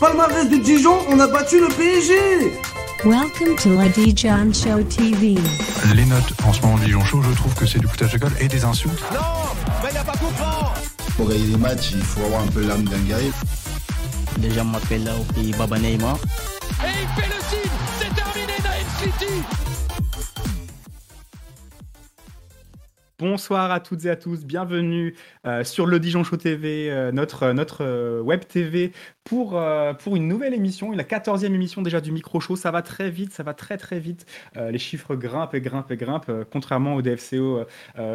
Palmarès de Dijon, on a battu le PSG. Welcome to la Dijon Show TV. Les notes en ce moment Dijon Show, je trouve que c'est du foutage de gueule et des insultes. Non, mais il n'y a pas de comprendre. Pour gagner des matchs, il faut avoir un peu l'âme d'un guerrier. Les gens m'appellent là au pays Baba Neymar. Et il fait le signe, c'est terminé Naïm City. Bonsoir à toutes et à tous, bienvenue sur le Dijon Show TV, notre web TV pour une nouvelle émission, la 14e émission déjà du micro show. Ça va très vite, ça va très vite, les chiffres grimpent et grimpent et grimpent, contrairement au DFCO,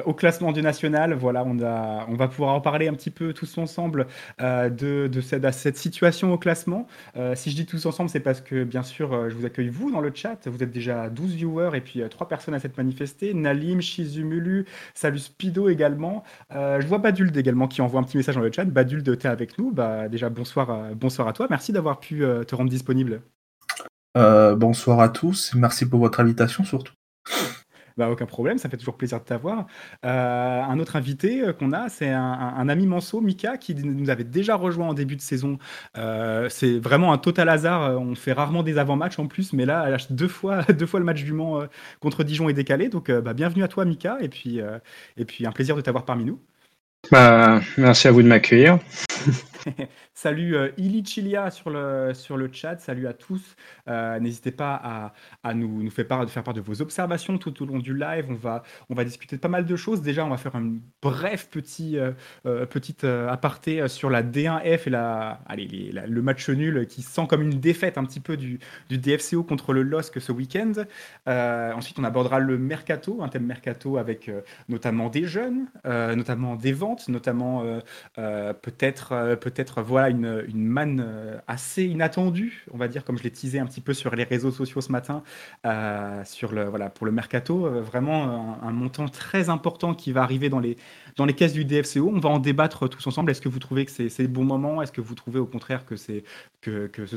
au classement du national. Voilà, on va pouvoir en parler un petit peu tous ensemble de cette situation au classement. Si je dis tous ensemble, c'est parce que bien sûr je vous accueille vous dans le chat, vous êtes déjà 12 viewers et puis 3 personnes à s'être manifestées, Nalim, Shizumulu, salut Spido également. Je vois Baduld également qui envoie un petit message dans le chat. Baduld, t'es avec nous. Bah, déjà, bonsoir à toi. Merci d'avoir pu te rendre disponible. Bonsoir à tous. Merci pour votre invitation surtout. Bah, aucun problème, ça fait toujours plaisir de t'avoir. Un autre invité qu'on a, c'est un ami Manso, Mika, qui nous avait déjà rejoint en début de saison. C'est vraiment un total hasard, on fait rarement des avant-matchs en plus, mais là, deux fois le match du Mans contre Dijon est décalé. Donc bah, bienvenue à toi Mika, et puis un plaisir de t'avoir parmi nous. Bah, merci à vous de m'accueillir. Salut Ili Chilia sur le chat, salut à tous. N'hésitez pas à nous faire part de vos observations tout au long du live. On va discuter de pas mal de choses. Déjà, on va faire un bref petit aparté sur la D1F et le match nul qui sent comme une défaite un petit peu du DFCO contre le LOSC ce week-end. Ensuite, on abordera le mercato, un thème mercato avec notamment des jeunes, notamment des ventes, notamment peut-être voilà une manne assez inattendue, on va dire, comme je l'ai teasé un petit peu sur les réseaux sociaux ce matin, pour le mercato, vraiment un montant très important qui va arriver dans les caisses du DFCO. On va en débattre tous ensemble. Est-ce que vous trouvez que c'est le bon moment? Est-ce que vous trouvez au contraire que ce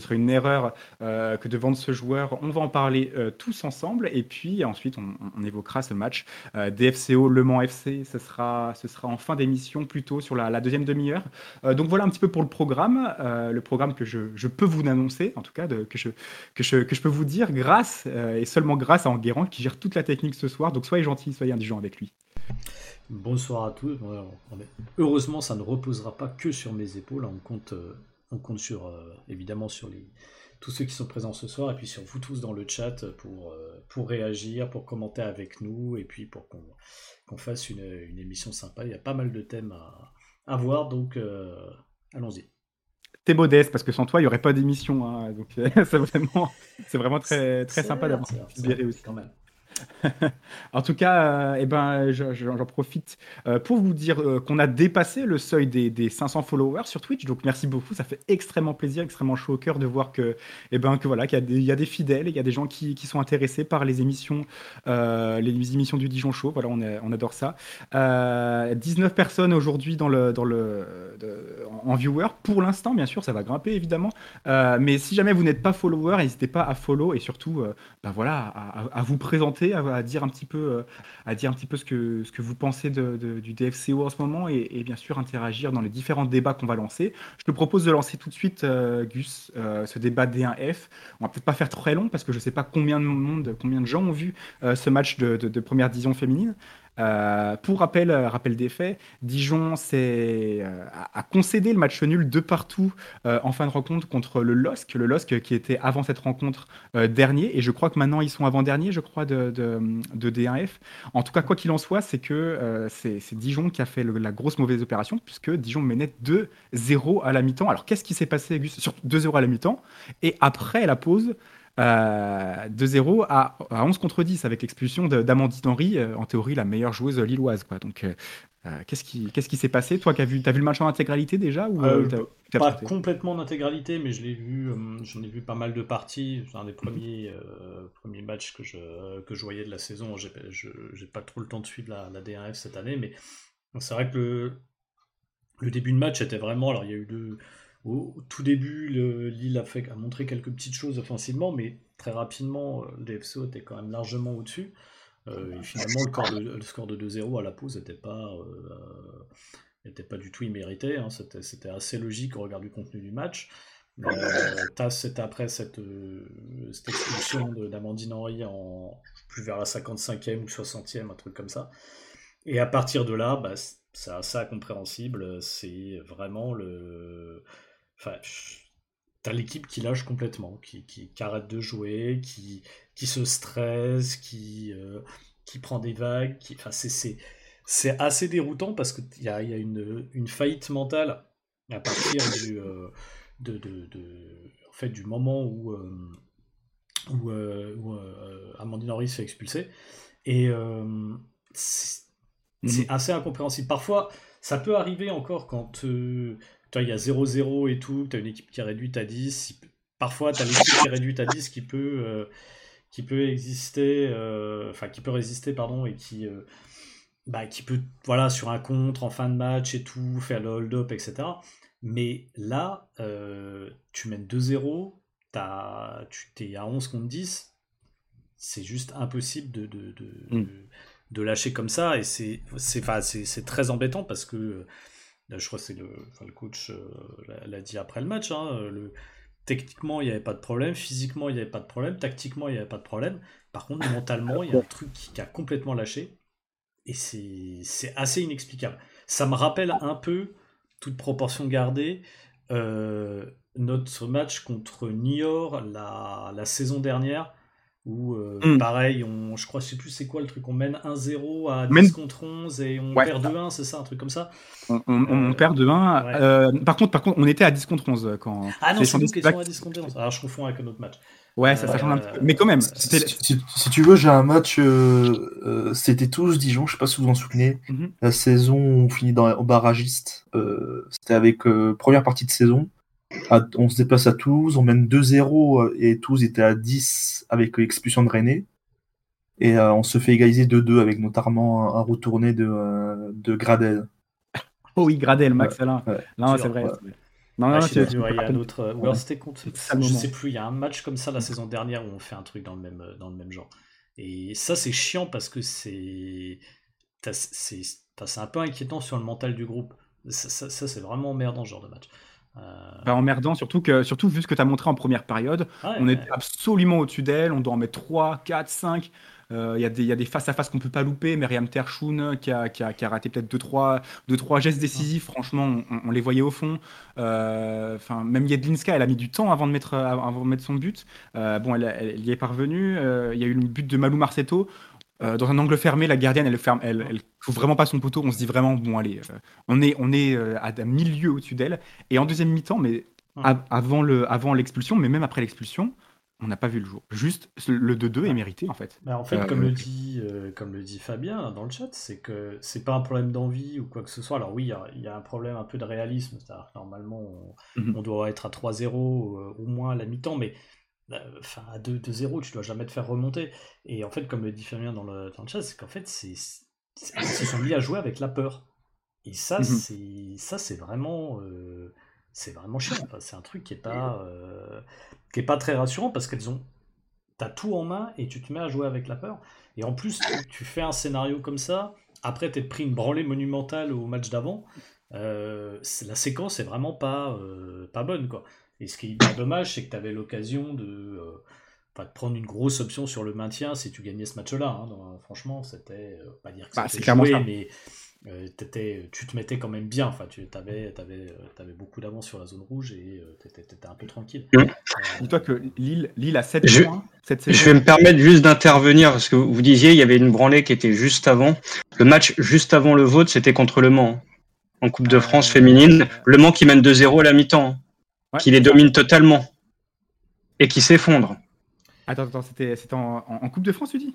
serait une erreur que de vendre ce joueur? On va en parler tous ensemble, et puis ensuite on évoquera ce match DFCO Le Mans FC. Ce sera en fin d'émission, plutôt sur la deuxième demi-heure. Donc voilà un petit peu pour le programme que je peux vous annoncer, en tout cas que je peux vous dire grâce et seulement grâce à Enguerrand qui gère toute la technique ce soir. Donc soyez gentils, soyez indulgents avec lui. Bonsoir à tous. Heureusement, ça ne reposera pas que sur mes épaules. On compte sur évidemment sur tous ceux qui sont présents ce soir, et puis sur vous tous dans le chat pour réagir, pour commenter avec nous, et puis pour qu'on fasse une émission sympa. Il y a pas mal de thèmes à voir, donc allons-y. T'es modeste, parce que sans toi, il n'y aurait pas d'émission. Hein, donc c'est vraiment très sympa d'avoir considéré aussi. Quand même. En tout cas, j'en profite pour vous dire qu'on a dépassé le seuil des 500 followers sur Twitch. Donc merci beaucoup, ça fait extrêmement plaisir, extrêmement chaud au cœur de voir qu'il y a des fidèles, il y a des gens qui sont intéressés par les émissions du Dijon Show. Voilà, on adore ça. 19 personnes aujourd'hui en viewer pour l'instant. Bien sûr, ça va grimper évidemment. Mais si jamais vous n'êtes pas follower, n'hésitez pas à follow, et surtout, à vous présenter, à dire un petit peu ce que vous pensez du DFCO en ce moment, et bien sûr interagir dans les différents débats qu'on va lancer. Je te propose de lancer tout de suite, Gus, ce débat D1F. On va peut-être pas faire très long parce que je sais pas combien de gens ont vu ce match de première division féminine. Pour rappel des faits, Dijon a concédé le match nul de partout en fin de rencontre contre le LOSC qui était avant cette rencontre dernier, et je crois que maintenant ils sont avant-derniers, je crois, de D1F. En tout cas, quoi qu'il en soit, c'est que c'est Dijon qui a fait la grosse mauvaise opération, puisque Dijon menait 2-0 à la mi-temps. Alors qu'est-ce qui s'est passé, Gus, sur 2-0 à la mi-temps et après la pause 2-0 à 11 contre 10 avec l'expulsion d'Amandine Henry, en théorie la meilleure joueuse lilloise, quoi. Donc qu'est-ce qui s'est passé? Toi, t'as vu le match en intégralité déjà, ou pas complètement en intégralité, mais je l'ai vu, j'en ai vu pas mal de parties. C'est un des premiers matchs que je voyais de la saison. J'ai pas trop le temps de suivre la D1F cette année, mais c'est vrai que le début de match était vraiment... Alors il y a eu deux... Au tout début, Lille a montré quelques petites choses offensivement, mais très rapidement, le DFCO était quand même largement au-dessus. Et finalement, le score de 2-0 à la pause n'était pas du tout immérité. Hein. C'était assez logique au regard du contenu du match. C'était après cette expulsion d'Amandine Henry plus vers la 55e ou 60e, un truc comme ça. Et à partir de là, c'est assez incompréhensible. C'est vraiment t'as l'équipe qui lâche complètement, qui arrête de jouer, qui se stresse, qui prend des vagues. C'est assez déroutant parce qu'il y a une faillite mentale à partir du moment où Amandine Henry se fait expulser. Et c'est assez incompréhensible. Parfois, ça peut arriver encore quand il y a 0-0 et tout, tu as une équipe qui est réduite à 10. Parfois, tu as l'équipe qui est réduite à 10 qui peut résister, et qui peut, sur un contre en fin de match et tout, faire le hold-up, etc. Mais là, tu mènes 2-0, tu t'es à 11 contre 10, c'est juste impossible de lâcher comme ça, et c'est très embêtant parce que je crois que le coach l'a dit après le match, techniquement il n'y avait pas de problème, physiquement il n'y avait pas de problème, tactiquement il n'y avait pas de problème, par contre mentalement il y a un truc qui a complètement lâché, et c'est assez inexplicable. Ça me rappelle un peu, toute proportion gardée, notre match contre Niort la saison dernière, où pareil, je crois, je sais plus c'est quoi le truc, on mène 1-0 à 10 contre 11 et on perd 2-1, c'est ça, un truc comme ça. On perd 2-1, ouais. Par contre, on était à 10 contre 11 quand... Ah non, c'est nous qui étions à 10 contre 11, alors je confonds avec un autre match. Ouais, ça change un petit peu, mais quand même. Si tu veux, j'ai un match, c'était tous Dijon, je sais pas si vous vous en souvenez, la saison où on finit en barragiste, c'était avec première partie de saison. On se déplace à Toulouse, on mène 2-0 et Toulouse était à 10 avec l'expulsion de René, et on se fait égaliser 2-2 avec notamment un retourné de Gradel. Oh oui, Gradel, Max Alain. Ouais. Non, c'est vrai. Ouais. Il y a un autre. C'était contre. Je sais plus. Il y a un match comme ça la saison dernière où on fait un truc dans le même genre. Et ça, c'est chiant parce que c'est un peu inquiétant sur le mental du groupe. Ça c'est vraiment emmerdant ce genre de match. Emmerdant, surtout vu ce que tu as montré en première période, on était absolument au-dessus d'elle, on doit en mettre 3, 4, 5, il y a des face-à-face qu'on peut pas louper, Myriam Terschoun qui a raté peut-être 2-3 gestes décisifs, franchement on les voyait au fond, même Jedlinska, elle a mis du temps avant de mettre son but, elle y est parvenue, il y a eu le but de Malou Marcetto, dans un angle fermé, la gardienne, elle couvre vraiment pas son poteau. On se dit vraiment, bon, allez, on est à 1000 lieues au-dessus d'elle. Et en deuxième mi-temps, mais avant l'expulsion, mais même après l'expulsion, on n'a pas vu le jour. Juste le 2-2 est mérité, en fait. Bah, en fait, comme le dit Fabien dans le chat, c'est que c'est pas un problème d'envie ou quoi que ce soit. Alors oui, il y a un problème un peu de réalisme. C'est-à-dire que normalement, on doit être à 3-0 au moins à la mi-temps, mais. À 2-0, tu dois jamais te faire remonter. Et en fait, comme le dit Fabien dans le chat, c'est qu'en fait, ils se sont mis à jouer avec la peur. Et ça, c'est vraiment chiant. Enfin, c'est un truc qui est pas très rassurant parce qu'elles ont, t'as tout en main et tu te mets à jouer avec la peur. Et en plus, tu fais un scénario comme ça. Après, t'es pris une branlée monumentale au match d'avant. La séquence est vraiment pas bonne, quoi. Et ce qui est hyper dommage, c'est que tu avais l'occasion de prendre une grosse option sur le maintien si tu gagnais ce match-là. Donc, franchement, c'était... pas dire que c'était joué, mais tu te mettais quand même bien. Enfin, tu avais beaucoup d'avance sur la zone rouge et tu étais un peu tranquille. Dis-toi que Lille a 7 points. Je vais me permettre juste d'intervenir, parce que vous disiez il y avait une branlée qui était juste avant. Le match juste avant le vôtre, c'était contre Le Mans, en Coupe de France féminine. Le Mans qui mène 2-0 à la mi-temps. Qui les domine totalement et qui s'effondre. Attends, c'était en Coupe de France, tu dis ?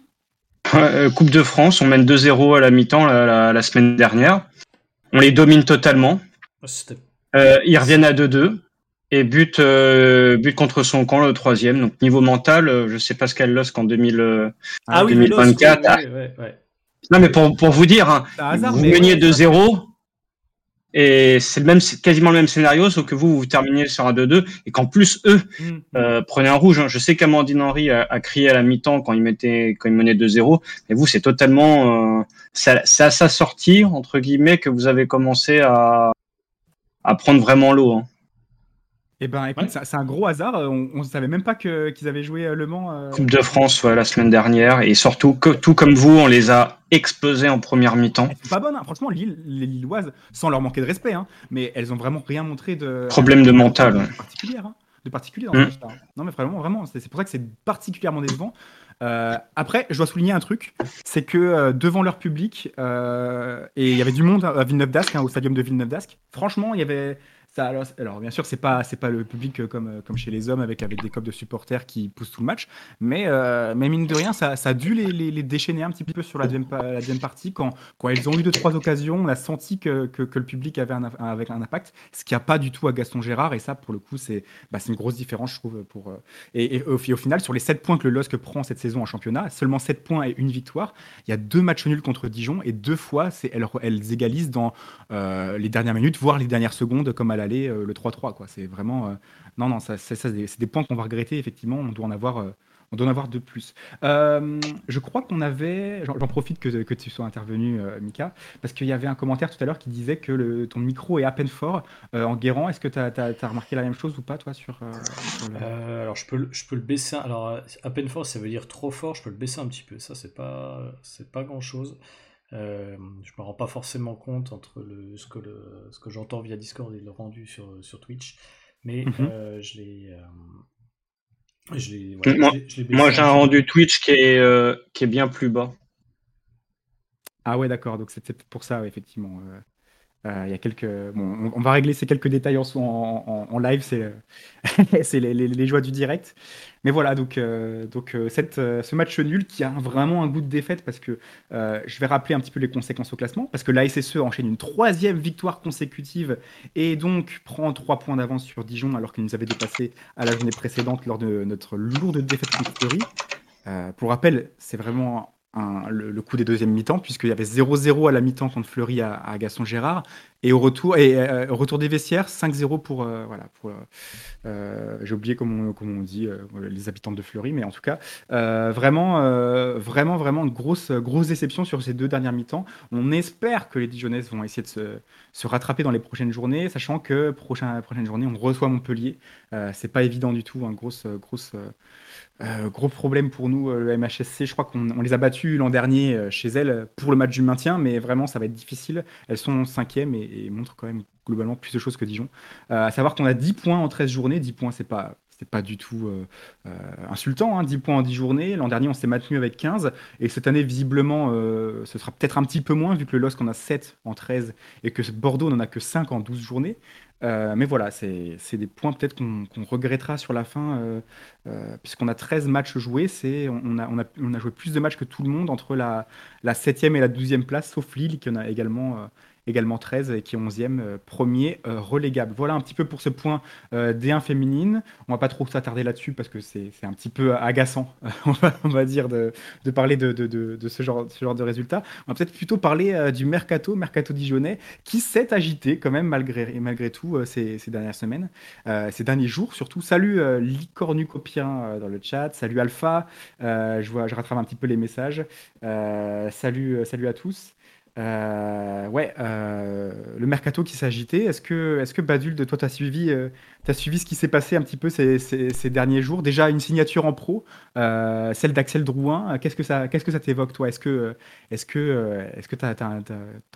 Coupe de France, on mène 2-0 à la mi-temps la semaine dernière. On les domine totalement. Ils reviennent à 2-2 et but contre son camp, le troisième. Donc, niveau mental, je ne sais pas ce qu'elle LOSC en 2024. Oui, ouais. Non, mais pour vous dire, vous meniez 2-0. Et c'est quasiment le même scénario, sauf que vous terminez sur un 2-2 et qu'en plus eux prenaient un rouge. Je sais qu'Amandine Henry a crié à la mi-temps quand ils menaient 2-0, mais vous c'est totalement c'est à sa sortie entre guillemets que vous avez commencé à prendre vraiment l'eau. Eh bien, écoute, ouais. C'est un gros hasard. On ne savait même pas qu'ils avaient joué Le Mans. Coupe de France, ouais, la semaine dernière. Et surtout, tout comme vous, on les a explosés en première mi-temps. Elles sont pas bonnes, hein. Franchement, Lille, les Lilloises, sans leur manquer de respect, hein, mais elles n'ont vraiment rien montré de... Problème de mental. De particulier, hein. Dans le match, hein. Non, mais vraiment, c'est pour ça que c'est particulièrement décevant. Après, je dois souligner un truc, c'est que devant leur public, et il y avait du monde à Villeneuve-d'Ascq, hein, au stadium de Villeneuve-d'Ascq, franchement, il y avait... Ça, alors bien sûr c'est pas le public comme chez les hommes avec des copes de supporters qui poussent tout le match, mais mine de rien ça a dû les déchaîner un petit peu sur la deuxième partie quand ils ont eu 2-3 occasions. On a senti que le public avait un impact, ce qu'il n'y a pas du tout à Gaston Gérard, et ça pour le coup c'est une grosse différence je trouve pour et au final sur les 7 points que le LOSC prend cette saison en championnat, seulement 7 points et une victoire. Il y a 2 matchs nuls contre Dijon et 2 fois elles égalisent dans les dernières minutes voire les dernières secondes comme à aller le 3-3 quoi. C'est vraiment non ça c'est des points qu'on va regretter effectivement. On doit en avoir de plus. Je crois qu'on avait j'en profite que tu sois intervenu Mika, parce qu'il y avait un commentaire tout à l'heure qui disait que ton micro est à peine fort. Enguerrand, est-ce que tu as remarqué la même chose ou pas toi sur le... alors je peux le baisser. Alors à peine fort ça veut dire trop fort, je peux le baisser un petit peu, ça c'est pas grand chose. Je me rends pas forcément compte entre ce que j'entends via Discord et le rendu sur Twitch, mais moi j'ai un rendu Twitch qui est bien plus bas. Ah ouais d'accord, donc c'était pour ça, ouais, effectivement. Il y a quelques... Bon, on va régler ces quelques détails en live, c'est les joies du direct. Mais voilà, donc ce match nul qui a vraiment un goût de défaite, parce que je vais rappeler un petit peu les conséquences au classement, parce que la SSE enchaîne une 3e victoire consécutive et donc prend 3 points d'avance sur Dijon, alors qu'il nous avait dépassé à la journée précédente lors de notre lourde défaite contre Fleury. Pour rappel, c'est vraiment... Le coup des deuxièmes mi-temps, puisqu'il y avait 0-0 à la mi-temps contre Fleury à Gaston Gérard, et au retour des vestiaires 5-0 pour j'ai oublié comment on dit les habitants de Fleury, mais en tout cas vraiment une grosse déception sur ces 2 dernières mi-temps. On espère que les Dijonnaises vont essayer de se rattraper dans les prochaines journées, sachant que prochaine journée on reçoit Montpellier. C'est pas évident du tout, hein, gros problème pour nous, le MHSC. Je crois qu'on les a battus l'an dernier chez elles pour le match du maintien, mais vraiment ça va être difficile. Elles sont 5e et montrent quand même globalement plus de choses que Dijon. À savoir qu'on a 10 points en 13 journées. 10 points, c'est pas du tout insultant, hein. 10 points en 10 journées. L'an dernier, on s'est maintenu avec 15. Et cette année, visiblement, ce sera peut-être un petit peu moins, vu que le LOSC en a 7 en 13 et que Bordeaux n'en a que 5 en 12 journées. Mais voilà, c'est des points peut-être qu'on regrettera sur la fin, puisqu'on a 13 matchs joués. On a joué plus de matchs que tout le monde entre la 7e et la 12e place, sauf Lille, qui en a également 13 et qui est 11e, premier relégable. Voilà un petit peu pour ce point D1 féminine. On ne va pas trop s'attarder là-dessus parce que c'est un petit peu agaçant, on va dire, de parler de ce genre de résultats. On va peut-être plutôt parler du mercato dijonnais, qui s'est agité quand même malgré tout ces dernières semaines, ces derniers jours surtout. Salut Licornucopien dans le chat, salut Alpha, je rattrape un petit peu les messages. Salut à tous. Le mercato qui s'est agité. Est-ce que Baduld, toi, t'as suivi ce qui s'est passé un petit peu ces derniers jours? Déjà une signature en pro, celle d'Axel Drouin. Qu'est-ce que ça t'évoque, toi? Est-ce que t'as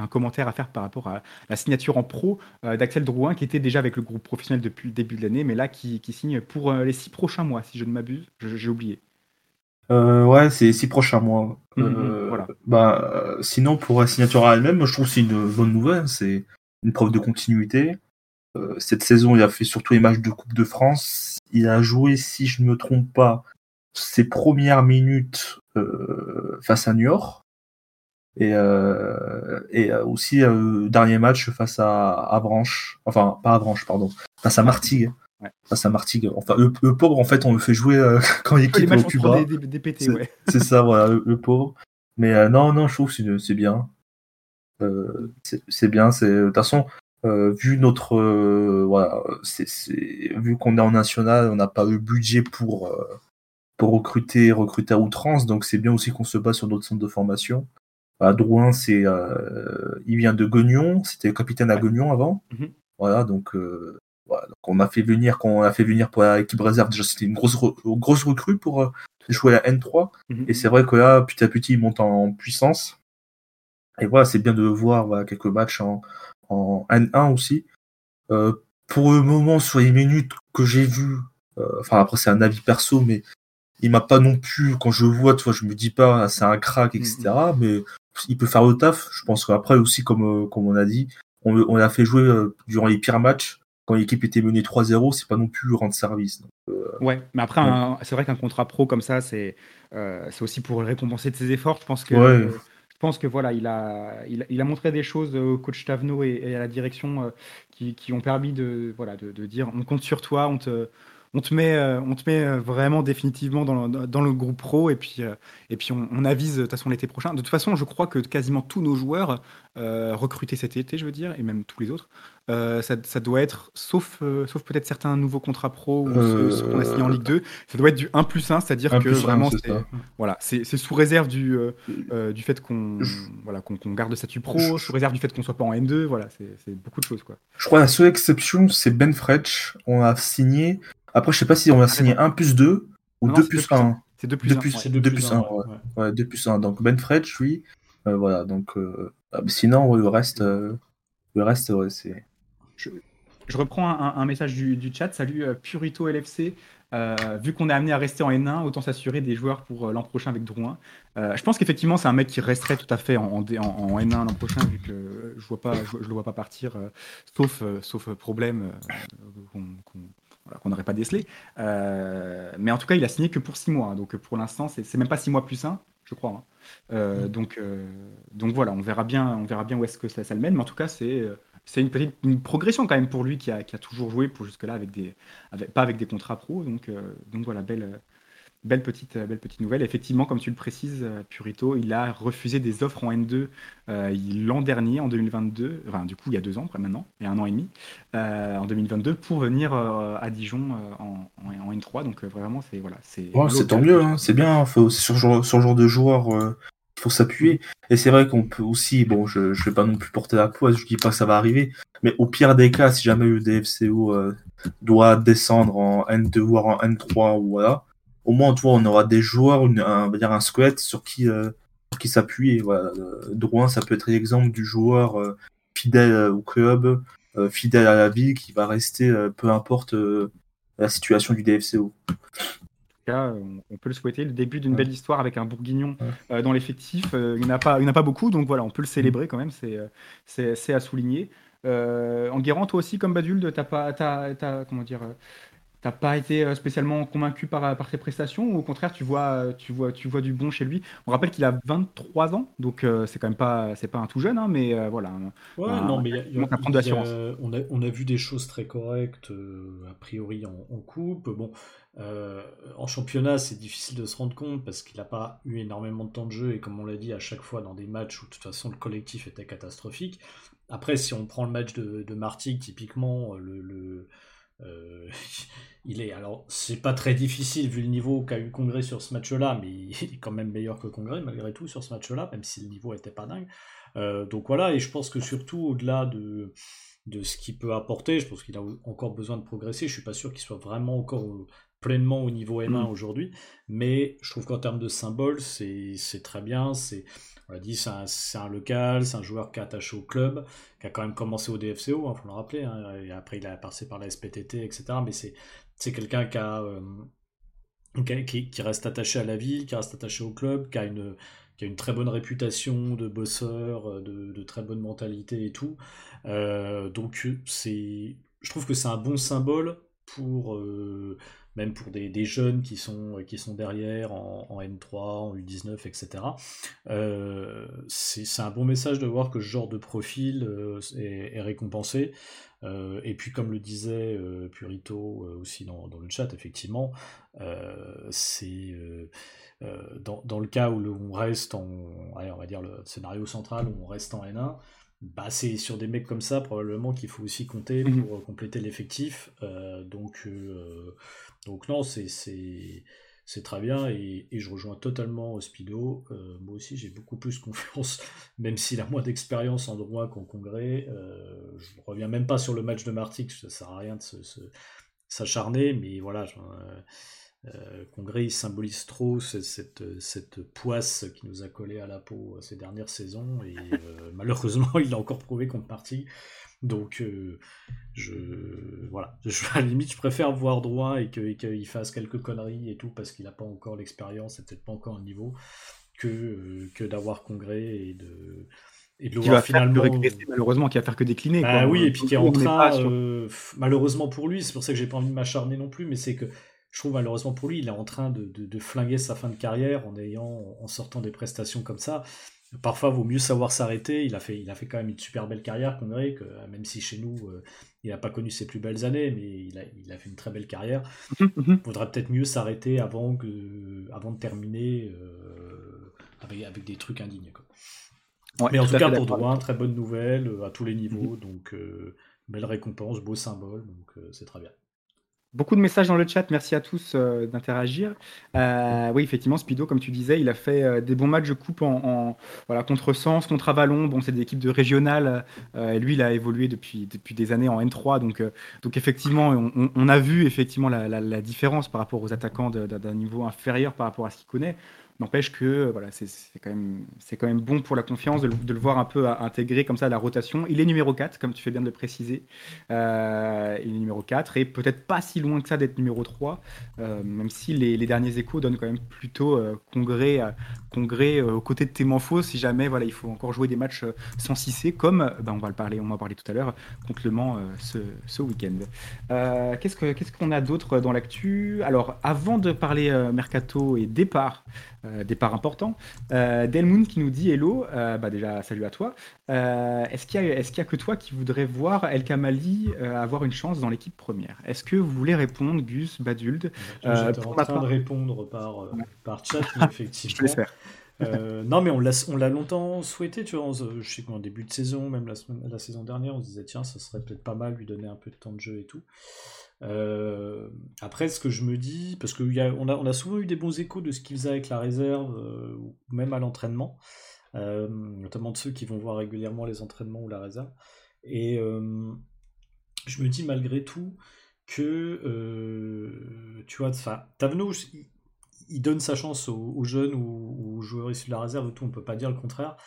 un commentaire à faire par rapport à la signature en pro d'Axel Drouin, qui était déjà avec le groupe professionnel depuis le début de l'année, mais là qui signe pour les 6 prochains mois, si je ne m'abuse. J'ai oublié. Ouais, c'est 6 prochains mois. Voilà. Bah, sinon, pour la signature à elle-même, je trouve que c'est une bonne nouvelle. C'est une preuve de continuité. Cette saison, il a fait surtout les matchs de Coupe de France. Il a joué, si je ne me trompe pas, ses premières minutes face à Niort. Et aussi dernier match face à Avranches. Enfin, pas Avranches, pardon. Face à Martigues. Ouais. Face à Martigues, enfin le pauvre, en fait on le fait jouer quand l'équipe est au plus bas, ouais. C'est ça, voilà, le pauvre. Mais non, je trouve que c'est bien, c'est bien. De toute façon, vu notre voilà, vu qu'on est en national, on n'a pas le budget pour recruter à outrance, donc c'est bien aussi qu'on se base sur d'autres centres de formation. Bah, Drouin, il vient de Gognon, c'était capitaine à Gognon avant. Voilà, donc Voilà, donc on a fait venir pour l'équipe réserve, déjà c'était une grosse recrue pour jouer à la N3. Et c'est vrai que là, petit à petit, il monte en puissance. Et voilà, c'est bien de voir quelques matchs en N1 aussi. Pour le moment, sur les minutes que j'ai vues, enfin après c'est un avis perso, mais il m'a pas non plus, quand je vois, tu vois, je me dis pas ah, c'est un crack, etc. Mais il peut faire le taf. Je pense qu'après aussi, comme on a dit, on l'a fait jouer durant les pires matchs. Quand l'équipe était menée 3-0, c'est pas non plus rendre service. Donc, ouais, mais après, ouais. C'est vrai qu'un contrat pro comme ça, c'est aussi pour récompenser de ses efforts. Je pense que, voilà, il a montré des choses au coach Tavenot et à la direction qui ont permis de dire on compte sur toi, on te met vraiment définitivement dans le groupe pro et puis on avise de toute façon l'été prochain. De toute façon, je crois que quasiment tous nos joueurs recrutés cet été, je veux dire, et même tous les autres, ça doit être, sauf peut-être certains nouveaux contrats pro ou ceux qu'on a signés en Ligue 2, ça doit être du 1+1, c'est-à-dire que vraiment c'est sous réserve du fait qu'on garde le statut pro, sous réserve du fait qu'on soit pas en N2, voilà, c'est beaucoup de choses quoi. Je crois la seule exception c'est Ben Fredj, on a signé. Après, je sais pas si on a signé 1+2 ou 2+1. C'est 2+1. C'est 2+1. Ouais, 2+1. Donc Ben Fredj, oui. Voilà. Donc sinon le reste, ouais, c'est. Je reprends un message du chat. Salut Purito LFC. Vu qu'on est amené à rester en N1, autant s'assurer des joueurs pour l'an prochain avec Drouin. Je pense qu'effectivement c'est un mec qui resterait tout à fait en N1 l'an prochain, vu que je le vois pas partir, sauf problème qu'on n'aurait pas décelé. Mais en tout cas, il a signé que pour 6 mois. Hein, donc pour l'instant, c'est même pas 6 mois +1, je crois. Hein. Donc voilà, on verra bien où est-ce que ça le mène. Mais en tout cas, c'est une progression quand même pour lui qui a toujours joué pour jusque-là avec des contrats pro. Donc voilà, belle petite nouvelle. Effectivement, comme tu le précises, Purito, il a refusé des offres en N2 l'an dernier, en 2022, enfin du coup il y a 2 ans maintenant, il y a 1 an et demi, en 2022 pour venir à Dijon en N3. Donc vraiment c'est voilà, c'est tant mieux, hein, c'est bien. C'est sur le genre de joueur qu'il faut s'appuyer. Et c'est vrai qu'on peut aussi, bon, je vais pas non plus porter la poisse, je dis pas que ça va arriver, mais au pire des cas, si jamais le DFCO doit descendre en N2 voire en N3 ou voilà. Au moins, tu vois, on aura des joueurs, on va dire un squelette sur qui s'appuie. Voilà. Drouin, ça peut être l'exemple du joueur fidèle au club, fidèle à la ville, qui va rester, peu importe la situation du DFCO. Cas, on peut le souhaiter, le début d'une belle histoire avec un Bourguignon dans l'effectif. Il n'y en a pas beaucoup, donc voilà, on peut le célébrer quand même, c'est à souligner. Enguerrand, toi aussi, comme Baduld, t'as pas été spécialement convaincu par ses prestations, ou au contraire tu vois du bon chez lui? On rappelle qu'il a 23 ans, donc c'est quand même pas, c'est pas un tout jeune, hein, mais voilà. Ouais, non, mais il manque à prendre de l'assurance. On a vu des choses très correctes a priori en coupe. Bon, en championnat c'est difficile de se rendre compte parce qu'il a pas eu énormément de temps de jeu et comme on l'a dit à chaque fois dans des matchs où de toute façon le collectif était catastrophique. Après, si on prend le match de Martigues typiquement, il est, alors c'est pas très difficile vu le niveau qu'a eu Congré sur ce match-là, mais il est quand même meilleur que Congré malgré tout sur ce match-là, même si le niveau était pas dingue. Donc voilà, et je pense que surtout au-delà de ce qu'il peut apporter, je pense qu'il a encore besoin de progresser. Je suis pas sûr qu'il soit vraiment encore pleinement au niveau N1 aujourd'hui, mais je trouve qu'en termes de symbole, c'est très bien. On l'a dit, c'est un local, c'est un joueur qui est attaché au club, qui a quand même commencé au DFCO, il faut le rappeler, hein, et après il a passé par la SPTT, etc. Mais c'est quelqu'un qui reste attaché à la ville, qui reste attaché au club, qui a une très bonne réputation de bosseur, de très bonne mentalité et tout. Donc je trouve que c'est un bon symbole pour... même pour des jeunes qui sont derrière en N3, en U19, etc. C'est un bon message de voir que ce genre de profil est récompensé. Et puis comme le disait Purito aussi dans le chat, effectivement, c'est dans le cas où on reste on va dire le scénario central, où on reste en N1, bah, c'est sur des mecs comme ça probablement qu'il faut aussi compter pour compléter l'effectif. Donc non, c'est c'est très bien, et je rejoins totalement Spido. Moi aussi j'ai beaucoup plus confiance, même s'il a moins d'expérience en droit qu'en Congré. Je ne reviens même pas sur le match de Martigues, ça ne sert à rien de s'acharner, mais voilà, Congré il symbolise trop cette poisse qui nous a collé à la peau ces dernières saisons, et malheureusement il l'a encore prouvé contre Martigues. Donc, à la limite, je préfère voir Drouin et qu'il fasse quelques conneries et tout, parce qu'il n'a pas encore l'expérience et peut-être pas encore le niveau, que d'avoir Congré et de le voir finalement. Régresser, malheureusement, qui va faire que décliner. Bah quoi. Oui, et puis qui est en train, malheureusement pour lui, c'est pour ça que j'ai pas envie de m'acharner non plus, mais c'est que je trouve malheureusement pour lui, il est en train de flinguer sa fin de carrière en sortant des prestations comme ça. Parfois, il vaut mieux savoir s'arrêter. Il a fait quand même une super belle carrière, Congré, même si chez nous, il n'a pas connu ses plus belles années, mais il a fait une très belle carrière. Il faudra peut-être mieux s'arrêter avant de terminer avec des trucs indignes. Quoi. Ouais, mais en tout cas, pour Drouin, très bonne nouvelle à tous les niveaux. Donc, belle récompense, beau symbole. Donc, c'est très bien. Beaucoup de messages dans le chat, merci à tous d'interagir. Oui, effectivement, Spido, comme tu disais, il a fait des bons matchs de coupe contre Sens, contre Avallon. Bon, c'est des équipes de régionales. Et lui, il a évolué depuis des années en N3. Donc effectivement, on a vu effectivement la différence par rapport aux attaquants d'un niveau inférieur par rapport à ce qu'il connaît. N'empêche que c'est quand même bon pour la confiance de le voir un peu intégré comme ça à la rotation. Il est numéro 4, comme tu fais bien de le préciser. Il est numéro 4 et peut-être pas si loin que ça d'être numéro 3, même si les derniers échos donnent quand même plutôt Congré aux côtés de Témanfo, si jamais il faut encore jouer des matchs sans cissé, comme on va en parler tout à l'heure, contre Le Mans ce week-end. Qu'est-ce qu'on a d'autre dans l'actu ? Alors, avant de parler mercato et départ important. Delmoon qui nous dit hello, déjà salut à toi. Est-ce qu'il y a que toi qui voudrais voir El Kamali avoir une chance dans l'équipe première ? Est-ce que vous voulez répondre, Gus, Baduld ? J'étais en train de répondre par chat, mais effectivement. Je vais faire. Non, mais on l'a longtemps souhaité, tu vois. Je sais qu'en début de saison, même la saison dernière, on se disait tiens, ça serait peut-être pas mal lui donner un peu de temps de jeu et tout. Après, ce que je me dis, parce qu'on a souvent eu des bons échos de ce qu'ils faisaient avec la réserve, ou même à l'entraînement, notamment de ceux qui vont voir régulièrement les entraînements ou la réserve, et je me dis malgré tout que tu vois, Tavenot il donne sa chance aux jeunes ou aux joueurs issus de la réserve, tout, on peut pas dire le contraire,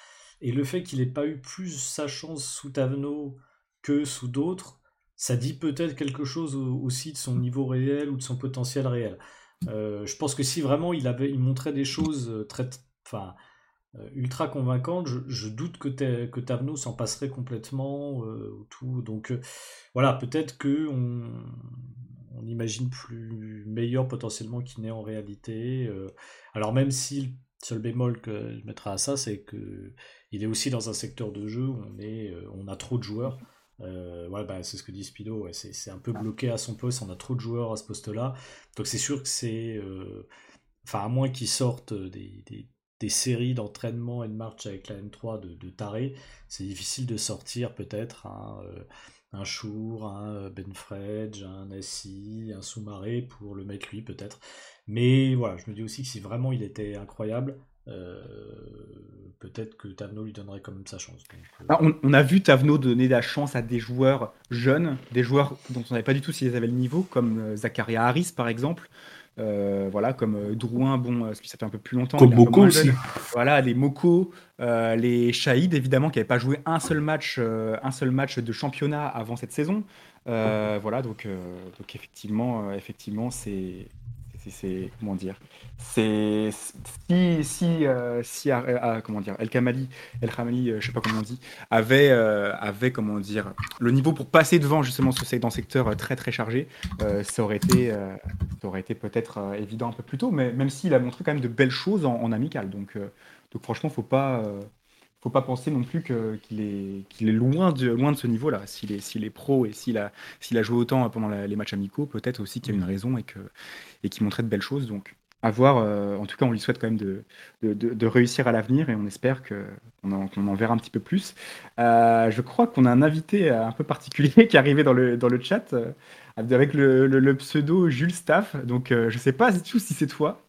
et le fait qu'il n'ait pas eu plus sa chance sous Tavenot que sous d'autres, ça dit peut-être quelque chose aussi de son niveau réel ou de son potentiel réel. Je pense que si vraiment il montrait des choses ultra convaincantes, je doute que Tavenot s'en passerait complètement. Tout. Donc peut-être qu'on imagine plus meilleur potentiellement qu'il n'est en réalité. Alors même si le seul bémol que je mettrais à ça, c'est qu'il est aussi dans un secteur de jeu où on a trop de joueurs. C'est ce que dit Spido, ouais, c'est un peu bloqué à son poste, on a trop de joueurs à ce poste-là, donc c'est sûr que c'est à moins qu'ils sortent des séries d'entraînement et de marche avec la N3 de taré, c'est difficile de sortir peut-être un Chour, un Ben Fredj, un Nassi, un Soumaré pour le mettre lui peut-être, mais voilà, je me dis aussi que si vraiment il était incroyable, peut-être que Tavenot lui donnerait quand même sa chance. On a vu Tavenot donner de la chance à des joueurs jeunes, des joueurs dont on ne savait pas du tout s'ils avaient le niveau, comme Zakaria Harris par exemple, comme Drouin, parce que ça fait un peu plus longtemps. Comme Moko aussi. Voilà, les Moko, les Chaïd évidemment, qui n'avaient pas joué un seul match de championnat avant cette saison. Donc effectivement, c'est comment dire, c'est si El Kamali, je sais pas comment on dit, avait comment dire le niveau pour passer devant justement dans ce secteur très très chargé, ça aurait été peut-être évident un peu plus tôt, mais même s'il a montré quand même de belles choses en amical, donc franchement faut pas penser non plus qu'il est loin de ce niveau-là. S'il est pro et s'il a joué autant pendant les matchs amicaux, peut-être aussi qu'il y a une raison et qu'il montrait de belles choses. Donc, à voir. En tout cas, on lui souhaite quand même de réussir à l'avenir et on espère qu'on en verra un petit peu plus. Je crois qu'on a un invité un peu particulier qui est arrivé dans le chat. avec le pseudo Jules Staff. Donc, je sais pas du tout si c'est toi,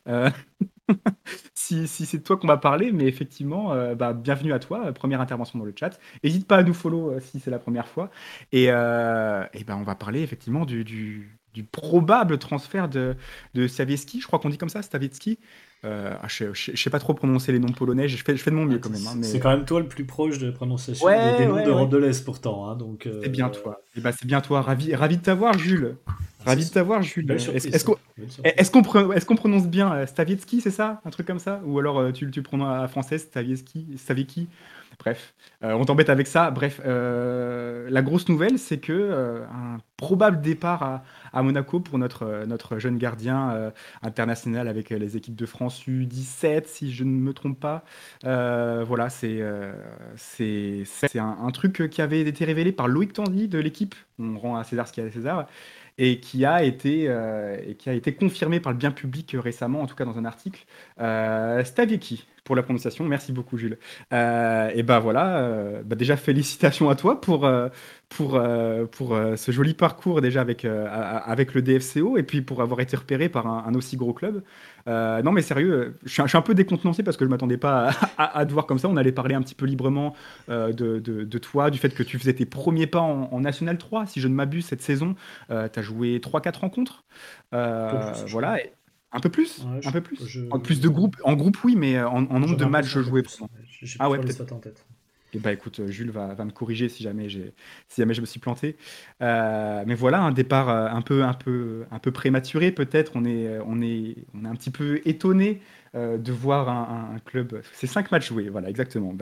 si c'est toi qu'on va parler, mais effectivement, bienvenue à toi, première intervention dans le chat. N'hésite pas à nous follow si c'est la première fois. Et on va parler effectivement du probable transfert de Stawiecki. Je crois qu'on dit comme ça, Stawiecki. Je sais pas trop prononcer les noms polonais, je fais de mon mieux quand même. Mais... C'est quand même toi le plus proche de prononciation des noms d'Europe de l'Est pourtant. Hein, donc, c'est bien toi. Et c'est bien toi. Ravi de t'avoir, Jules. Ravi de t'avoir, Jules. Est-ce qu'on prononce bien Stawiecki, c'est ça? Un truc comme ça? Ou alors tu prononces à française Stawiecki? Bref, on t'embête avec ça. Bref, la grosse nouvelle, c'est que un probable départ à Monaco pour notre jeune gardien international avec les équipes de France U17, si je ne me trompe pas. Voilà, c'est un truc qui avait été révélé par Loïc Tandy de l'Équipe. On rend à César ce qu'il y a à César. Et qui a été confirmé par le Bien Public récemment, en tout cas dans un article, Stawiecki, pour la prononciation. Merci beaucoup, Jules. Déjà, félicitations à toi pour ce joli parcours déjà avec le DFCO, et puis pour avoir été repéré par un aussi gros club. Non, mais sérieux, je suis un peu décontenancé parce que je m'attendais pas à te voir comme ça. On allait parler un petit peu librement de toi, du fait que tu faisais tes premiers pas en National 3, si je ne m'abuse, cette saison. Tu as joué 3-4 rencontres. Voilà. Un peu plus, ouais, un peu plus. En plus de groupe, en groupe oui, mais en nombre de matchs joués. Ah ouais, peut-être. En tête. Et écoute, Jules va me corriger si jamais je me suis planté. Mais voilà, un départ un peu prématuré peut-être. On est un petit peu étonné de voir un club. C'est 5 matchs joués, voilà, exactement.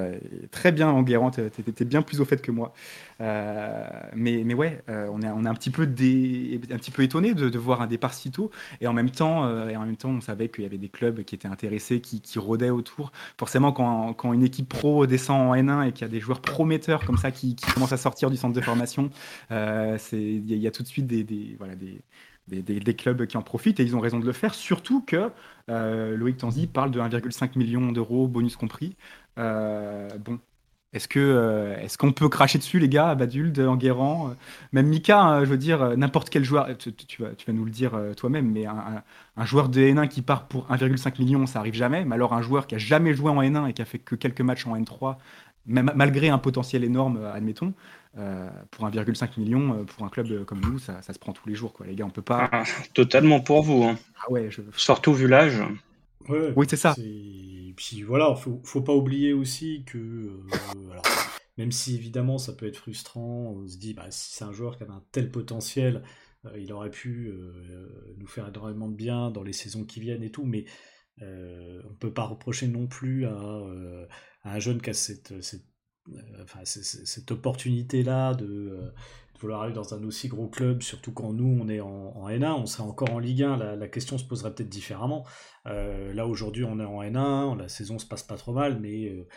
Très bien, Enguerrand, t'étais bien plus au fait que moi. Mais ouais, on est un petit peu étonné de voir un départ si tôt. Et en même temps, on savait qu'il y avait des clubs qui étaient intéressés, qui rôdaient autour. Forcément, quand une équipe pro descend en N1 et qu'il y a des joueurs prometteurs comme ça qui commencent à sortir du centre de formation, il y a tout de suite des clubs qui en profitent, et ils ont raison de le faire, surtout que Loïc Tanzi parle de 1,5 million d'euros, bonus compris. Est-ce qu'on peut cracher dessus, les gars, Baduld, Enguerrand, même Mika, hein, je veux dire, n'importe quel joueur, tu vas nous le dire toi-même, mais un joueur de N1 qui part pour 1,5 million, ça arrive jamais, mais alors un joueur qui a jamais joué en N1 et qui a fait que quelques matchs en N3, même, malgré un potentiel énorme, admettons, pour 1,5 million, pour un club comme nous, ça se prend tous les jours, quoi. Les gars, on peut pas... Ah, totalement pour vous. Hein. Ah ouais, surtout vu l'âge. Ouais, oui, c'est ça. Et puis voilà, faut pas oublier aussi que, même si évidemment ça peut être frustrant, on se dit, si c'est un joueur qui avait un tel potentiel, il aurait pu nous faire énormément de bien dans les saisons qui viennent et tout, mais on peut pas reprocher non plus à un jeune qui a cette opportunité-là de vouloir aller dans un aussi gros club, surtout quand nous, on est en N1, on serait encore en Ligue 1, la question se poserait peut-être différemment. Là, aujourd'hui, on est en N1, la saison se passe pas trop mal, mais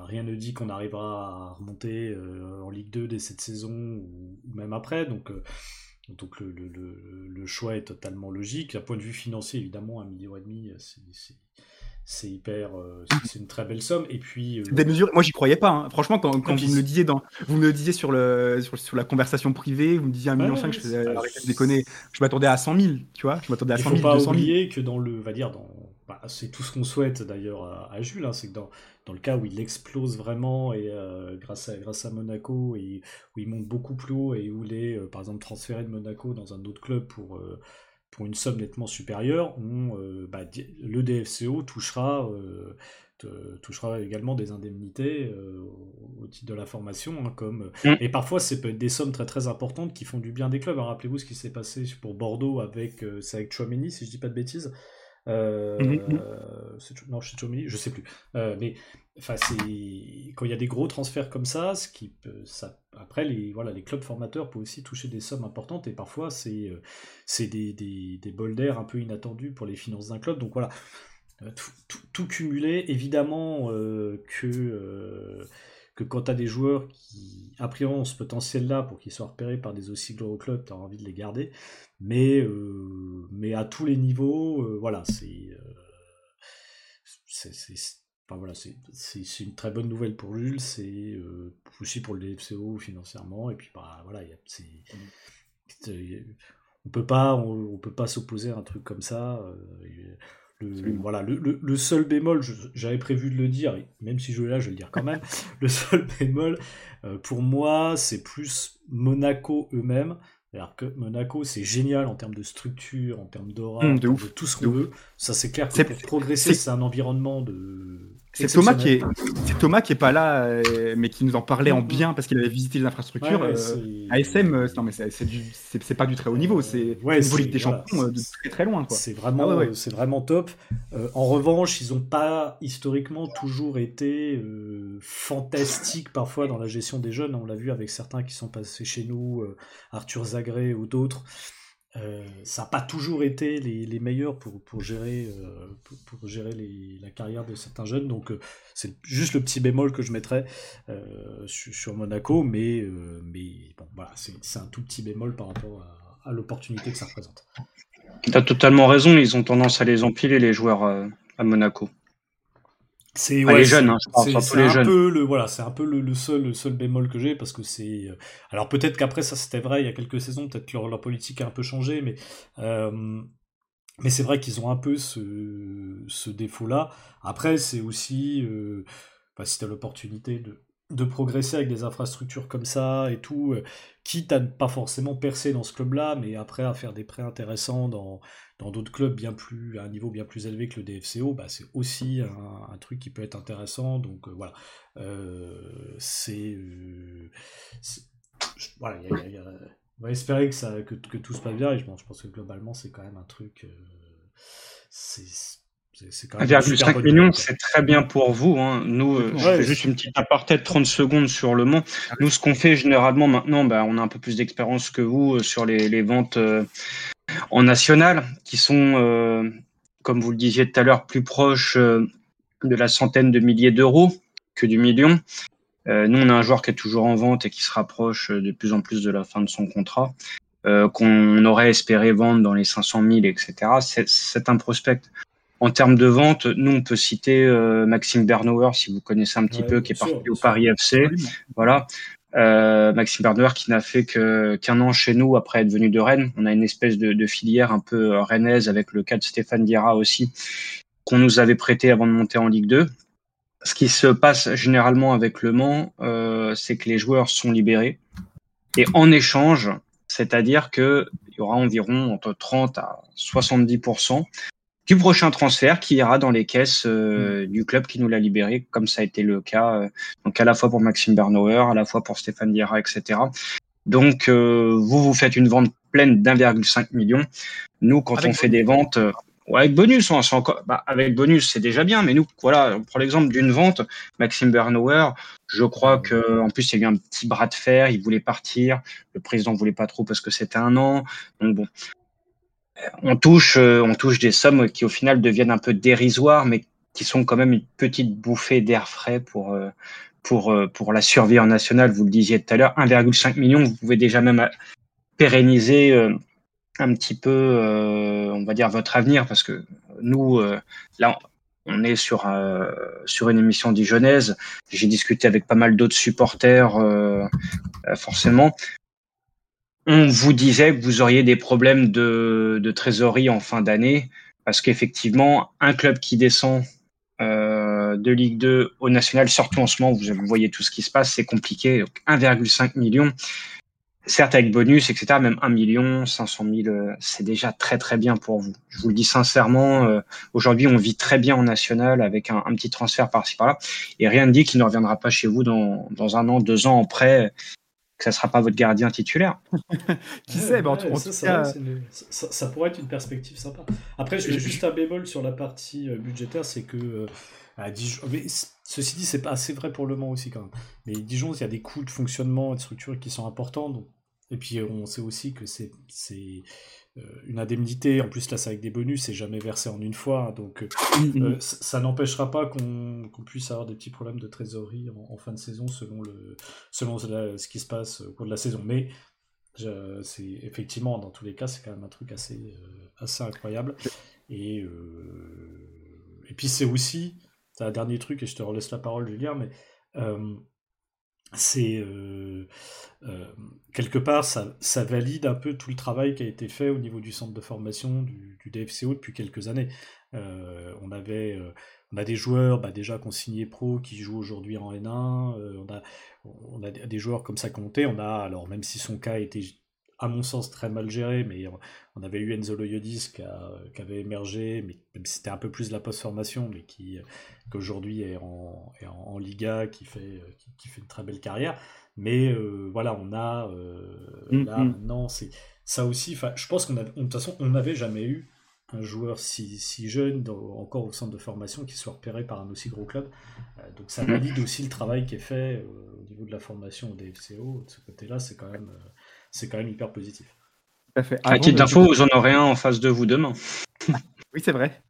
rien ne dit qu'on arrivera à remonter en Ligue 2 dès cette saison, ou même après, donc le choix est totalement logique. D'un point de vue financier, évidemment, 1,5 million, c'est hyper, c'est une très belle somme. Et puis moi j'y croyais pas, hein. Franchement, quand vous me le disiez sur la conversation privée, vous me disiez 1,5 million, je faisais déconner, je m'attendais à 100 000, tu vois, je m'attendais à 100 000, 200 000. Il faut pas oublier que c'est tout ce qu'on souhaite d'ailleurs à Jules, hein, c'est que dans le cas où il explose vraiment, et grâce à Monaco, et où il monte beaucoup plus haut, et où il est par exemple transféré de Monaco dans un autre club pour une somme nettement supérieure, le DFCO touchera également des indemnités au titre de la formation, hein, et parfois c'est peut être des sommes très très importantes qui font du bien des clubs. Alors, rappelez-vous ce qui s'est passé pour Bordeaux avec Tchouaméni, si je dis pas de bêtises. C'est Tchouaméni, je sais plus. Mais enfin, quand il y a des gros transferts comme ça, après les clubs formateurs peuvent aussi toucher des sommes importantes, et parfois c'est des bols d'air un peu inattendus pour les finances d'un club. Donc voilà, tout cumulé, évidemment que quand tu as des joueurs qui appréhendent ce potentiel-là pour qu'ils soient repérés par des aussi gros clubs, tu as envie de les garder, mais à tous les niveaux, voilà, c'est une très bonne nouvelle pour Jules, c'est aussi pour le DFCO financièrement, et puis voilà, On peut pas s'opposer à un truc comme ça. Le seul bémol, j'avais prévu de le dire, et même si je l'ai là, je vais le dire quand même. Le seul bémol, pour moi, c'est plus Monaco eux-mêmes. Alors que Monaco, c'est génial en termes de structure, en termes d'aura, en termes de tout ce qu'on veut. Ça, c'est clair que pour progresser, c'est un environnement de... C'est Thomas qui est pas là, mais qui nous en parlait en bien parce qu'il avait visité les infrastructures. C'est pas du très haut niveau, c'est une politique des champions de très très loin. Quoi. C'est vraiment top. En revanche, ils n'ont pas historiquement toujours été fantastiques parfois dans la gestion des jeunes. On l'a vu avec certains qui sont passés chez nous, Arthur Zagré ou d'autres. Ça n'a pas toujours été les meilleurs pour gérer la carrière de certains jeunes, donc c'est juste le petit bémol que je mettrais sur Monaco, mais bon, voilà, c'est un tout petit bémol par rapport à l'opportunité que ça représente. Tu as totalement raison, ils ont tendance à les empiler, les joueurs à Monaco. C'est un peu le seul bémol que j'ai, parce que c'est... Alors peut-être qu'après ça c'était vrai il y a quelques saisons, peut-être que leur politique a un peu changé, mais c'est vrai qu'ils ont un peu ce défaut-là. Après c'est aussi, si tu as l'opportunité de progresser avec des infrastructures comme ça et tout, quitte à ne pas forcément percer dans ce club-là, mais après à faire des prêts intéressants dans d'autres clubs à un niveau bien plus élevé que le DFCO, c'est aussi un truc qui peut être intéressant. Donc voilà, on va espérer que tout se passe bien, et je pense que globalement c'est quand même un truc... c'est quand même 1,5 million, c'est très bien pour vous. Hein. Nous, je fais juste une petite aparté de 30 secondes sur Le Mans. Nous, ce qu'on fait généralement maintenant, on a un peu plus d'expérience que vous sur les ventes en national, qui sont, comme vous le disiez tout à l'heure, plus proches de la centaine de milliers d'euros que du million. Nous, on a un joueur qui est toujours en vente et qui se rapproche de plus en plus de la fin de son contrat, qu'on aurait espéré vendre dans les 500 000, etc. C'est un prospect. En termes de vente, nous, on peut citer Maxime Bernauer, si vous connaissez un petit peu, qui est parti au Paris FC. Voilà. Maxime Bernauer qui n'a fait qu'un an chez nous après être venu de Rennes. On a une espèce de filière un peu rennaise, avec le cas de Stéphane Diarra aussi, qu'on nous avait prêté avant de monter en Ligue 2. Ce qui se passe généralement avec Le Mans, c'est que les joueurs sont libérés. Et en échange, c'est-à-dire qu'il y aura environ entre 30 à 70% du prochain transfert qui ira dans les caisses du club qui nous l'a libéré, comme ça a été le cas, donc à la fois pour Maxime Bernauer, à la fois pour Stéphane Diarra, etc. Donc vous faites une vente pleine d'1,5 million. Nous, quand on fait des ventes avec bonus, avec bonus c'est déjà bien, mais nous, voilà, on prend l'exemple d'une vente, Maxime Bernauer, je crois que en plus il y a eu un petit bras de fer, il voulait partir, le président voulait pas trop parce que c'était un an, donc bon. On touche des sommes qui au final deviennent un peu dérisoires, mais qui sont quand même une petite bouffée d'air frais pour la survie en nationale. Vous le disiez tout à l'heure, 1,5 million, vous pouvez déjà même pérenniser un petit peu, on va dire, votre avenir, parce que nous, là, on est sur une émission dijonnaise. J'ai discuté avec pas mal d'autres supporters, forcément. On vous disait que vous auriez des problèmes de trésorerie en fin d'année, parce qu'effectivement, un club qui descend de Ligue 2 au National, surtout en ce moment, vous voyez tout ce qui se passe, c'est compliqué. Donc 1,5 million, certes avec bonus, etc., même 1 million, 500 000, c'est déjà très très bien pour vous. Je vous le dis sincèrement, aujourd'hui on vit très bien en National avec un petit transfert par-ci par-là, et rien ne dit qu'il ne reviendra pas chez vous dans un an, 2 ans en prêt, que ça ne sera pas votre gardien titulaire. Qui sait, ça pourrait être une perspective sympa. Après, j'ai juste un bémol sur la partie budgétaire, c'est que à Dijon, mais ceci dit, c'est pas assez vrai pour Le Mans aussi quand même. Mais Dijon, il y a des coûts de fonctionnement et de structure qui sont importants. Donc, et puis, on sait aussi que c'est une indemnité. En plus, là, c'est avec des bonus, c'est jamais versé en une fois. Hein, donc, ça n'empêchera pas qu'on puisse avoir des petits problèmes de trésorerie en fin de saison selon ce qui se passe au cours de la saison. Mais c'est effectivement, dans tous les cas, c'est quand même un truc assez incroyable. Et puis, c'est aussi, c'est un dernier truc, et je te relaisse la parole, Julien, mais c'est quelque part ça valide un peu tout le travail qui a été fait au niveau du centre de formation du DFCO depuis quelques années. On a des joueurs déjà consignés pro qui jouent aujourd'hui en N1, on a des joueurs comme ça comptés, alors même si son cas était à mon sens très mal géré, mais on avait eu Enzo Loyodis qui avait émergé, mais c'était un peu plus de la post-formation, mais qui aujourd'hui est en Liga, qui fait une très belle carrière. Mais voilà, on a là maintenant, c'est ça aussi. Je pense qu'on de toute façon on n'avait jamais eu un joueur si jeune encore au centre de formation qui soit repéré par un aussi gros club. Donc ça valide aussi le travail qui est fait au niveau de la formation au DFCO. De ce côté-là, c'est quand même hyper positif. Tout à fait. À titre d'info, vous en aurez un en face de vous demain. Oui, c'est vrai.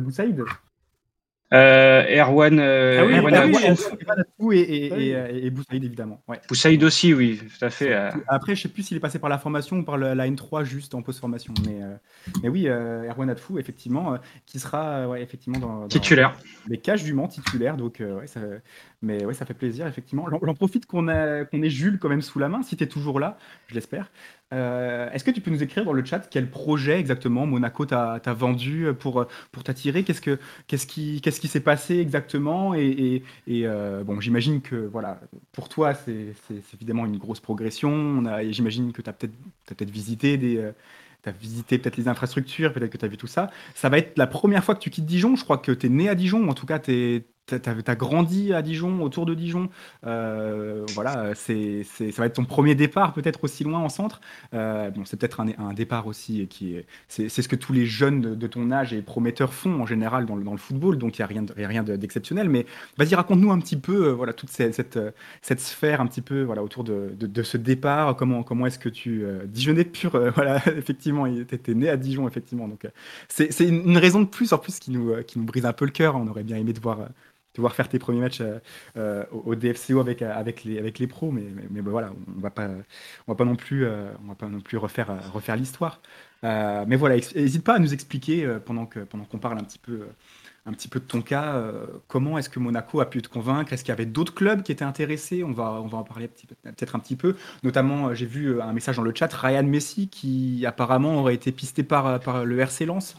Boussaïd. Erwan. Et Boussaïd, évidemment. Ouais. Boussaïd aussi, oui, tout à fait. Après, je ne sais plus s'il est passé par la formation ou par la N3 juste en post-formation. Mais oui, Erwan Atfou, effectivement, qui sera effectivement dans titulaire. Les cages du Mans, titulaire. Donc, ça fait plaisir, effectivement. J'en profite qu'on ait Jules quand même sous la main, si tu es toujours là, je l'espère. Est-ce que tu peux nous écrire dans le chat quel projet exactement Monaco t'as vendu pour t'attirer ? Qu'est-ce qui s'est passé exactement ? Et bon, j'imagine que voilà, pour toi c'est évidemment une grosse progression. J'imagine que t'as peut-être visité t'as visité peut-être les infrastructures, peut-être que t'as vu tout ça. Ça va être la première fois que tu quittes Dijon. Je crois que t'es né à Dijon, ou en tout cas t'as grandi à Dijon, autour de Dijon. Voilà, ça va être ton premier départ, peut-être aussi loin en centre. Bon, c'est peut-être un départ aussi c'est ce que tous les jeunes de ton âge et prometteurs font en général dans le football. Donc il y a rien d'exceptionnel. Mais vas-y, raconte-nous un petit peu, voilà, toute cette sphère un petit peu, voilà, autour de ce départ. Comment est-ce que tu Dijonais pur, voilà, effectivement, t'étais né à Dijon, effectivement. Donc c'est une raison de plus en plus qui nous brise un peu le cœur. On aurait bien aimé te voir faire tes premiers matchs au DFCO avec les pros, mais ben voilà, on va pas non plus refaire l'histoire. Mais voilà, n'hésite pas à nous expliquer pendant qu'on parle un petit peu de ton cas, comment est-ce que Monaco a pu te convaincre ? Est-ce qu'il y avait d'autres clubs qui étaient intéressés ? On va en parler peut-être un petit peu. Notamment, j'ai vu un message dans le chat, Ryan Messi, qui apparemment aurait été pisté par le RC Lens.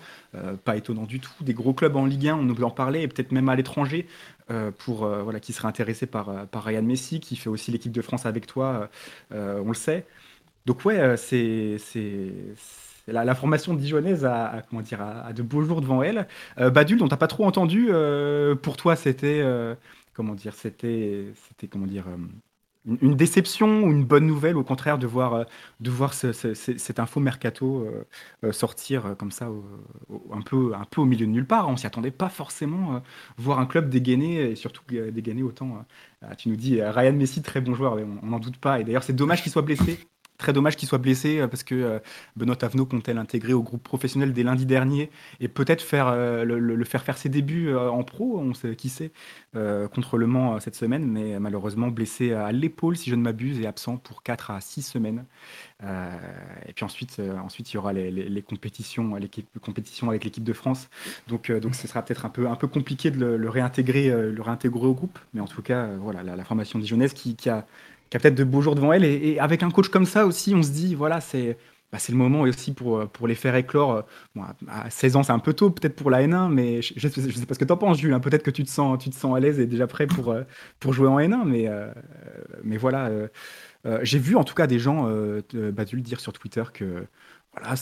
Pas étonnant du tout. Des gros clubs en Ligue 1, on nous en parlait, et peut-être même à l'étranger, qui seraient intéressés par Ryan Messi, qui fait aussi l'équipe de France avec toi, on le sait. Donc ouais, la formation dijonnaise a de beaux jours devant elle. Baduld, on t'a pas trop entendu. Pour toi, c'était une déception ou une bonne nouvelle, au contraire, de voir cette info mercato sortir comme ça, un peu au milieu de nulle part. On s'y attendait pas forcément, voir un club dégainer, et surtout dégainer autant. Tu nous dis Ryan Messi, très bon joueur, on n'en doute pas. Et d'ailleurs, c'est dommage qu'il soit blessé. Très dommage qu'il soit blessé, parce que Benoît Tavenot comptait l'intégrer au groupe professionnel dès lundi dernier et peut-être le faire ses débuts en pro, on sait qui sait, contre Le Mans cette semaine, mais malheureusement blessé à l'épaule, si je ne m'abuse, et absent pour 4 à 6 semaines. Et puis ensuite il y aura les compétitions avec l'équipe de France. Donc ce sera peut-être un peu compliqué de le réintégrer au groupe, mais en tout cas, voilà, la formation dijonnaise qui a peut-être de beaux jours devant elle, et avec un coach comme ça aussi, on se dit, voilà, c'est le moment aussi pour les faire éclore. Bon, à 16 ans, c'est un peu tôt, peut-être pour la N1, mais je ne sais pas ce que tu en penses, Jules, hein. Peut-être que tu te sens à l'aise et déjà prêt pour jouer en N1, mais voilà. J'ai vu en tout cas des gens, Badul, dire sur Twitter que voilà,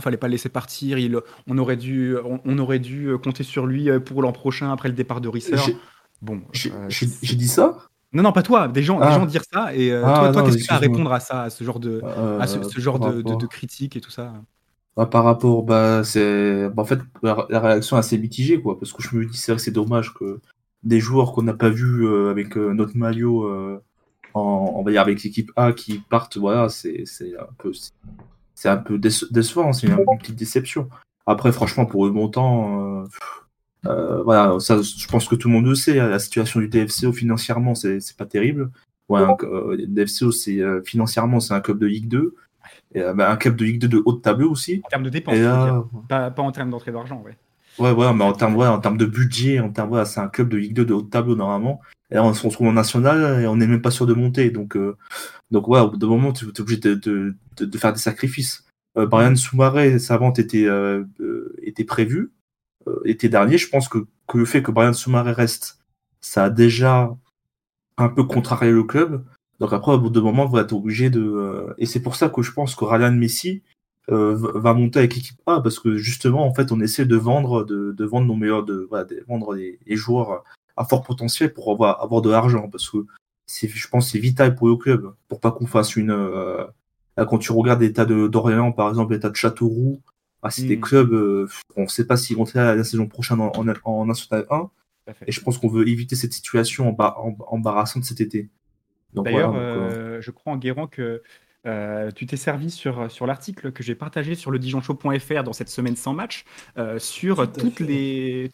fallait pas le laisser partir, on aurait dû compter sur lui pour l'an prochain, après le départ de Risser. Bon, j'ai dit ça ? Non, pas toi. Des gens dire ça, et toi, qu'est-ce que tu as à répondre à ça, à ce genre de, de critiques et tout ça? Par rapport, en fait, la réaction est assez mitigée, quoi, parce que je me dis, c'est vrai que c'est dommage que des joueurs qu'on n'a pas vus avec notre maillot, avec l'équipe A, qui partent, voilà, c'est un peu décevant, c'est une petite déception. Après, franchement, pour le montant. Voilà, ça, je pense que tout le monde le sait. La situation du DFCO financièrement, c'est pas terrible. Ouais, le DFCO, financièrement, c'est un club de Ligue 2, et, un club de Ligue 2 de haut de tableau aussi. En termes de dépenses, pas en termes d'entrée d'argent, ouais. Ouais, mais en termes de budget, c'est un club de Ligue 2 de haut de tableau normalement. Et là, on se retrouve en national et on n'est même pas sûr de monter. Donc ouais, au bout d'un moment, tu es obligé de faire des sacrifices. Brian Soumaré, sa vente était prévue. Été dernier, je pense que le fait que Brian Soumaré reste, ça a déjà un peu contrarié le club. Donc après, au bout d'un moment, voilà, tu es obligé de... Et c'est pour ça que je pense que Ryan Messi va monter avec l'équipe A, parce que justement, en fait, on essaie de vendre nos meilleurs, vendre les joueurs à fort potentiel pour avoir de l'argent, parce que je pense que c'est vital pour le club, pour pas qu'on fasse une... quand tu regardes l'état d'Orléans, par exemple, l'état de Châteauroux, c'est des clubs, on ne sait pas s'ils rentrent la saison prochaine en National 1, et je pense qu'on veut éviter cette situation embarrassante cet été. Donc, d'ailleurs, voilà, je crois, Enguerrand, que tu t'es servi sur l'article que j'ai partagé sur le dijonchaud.fr dans cette semaine sans match, sur toutes les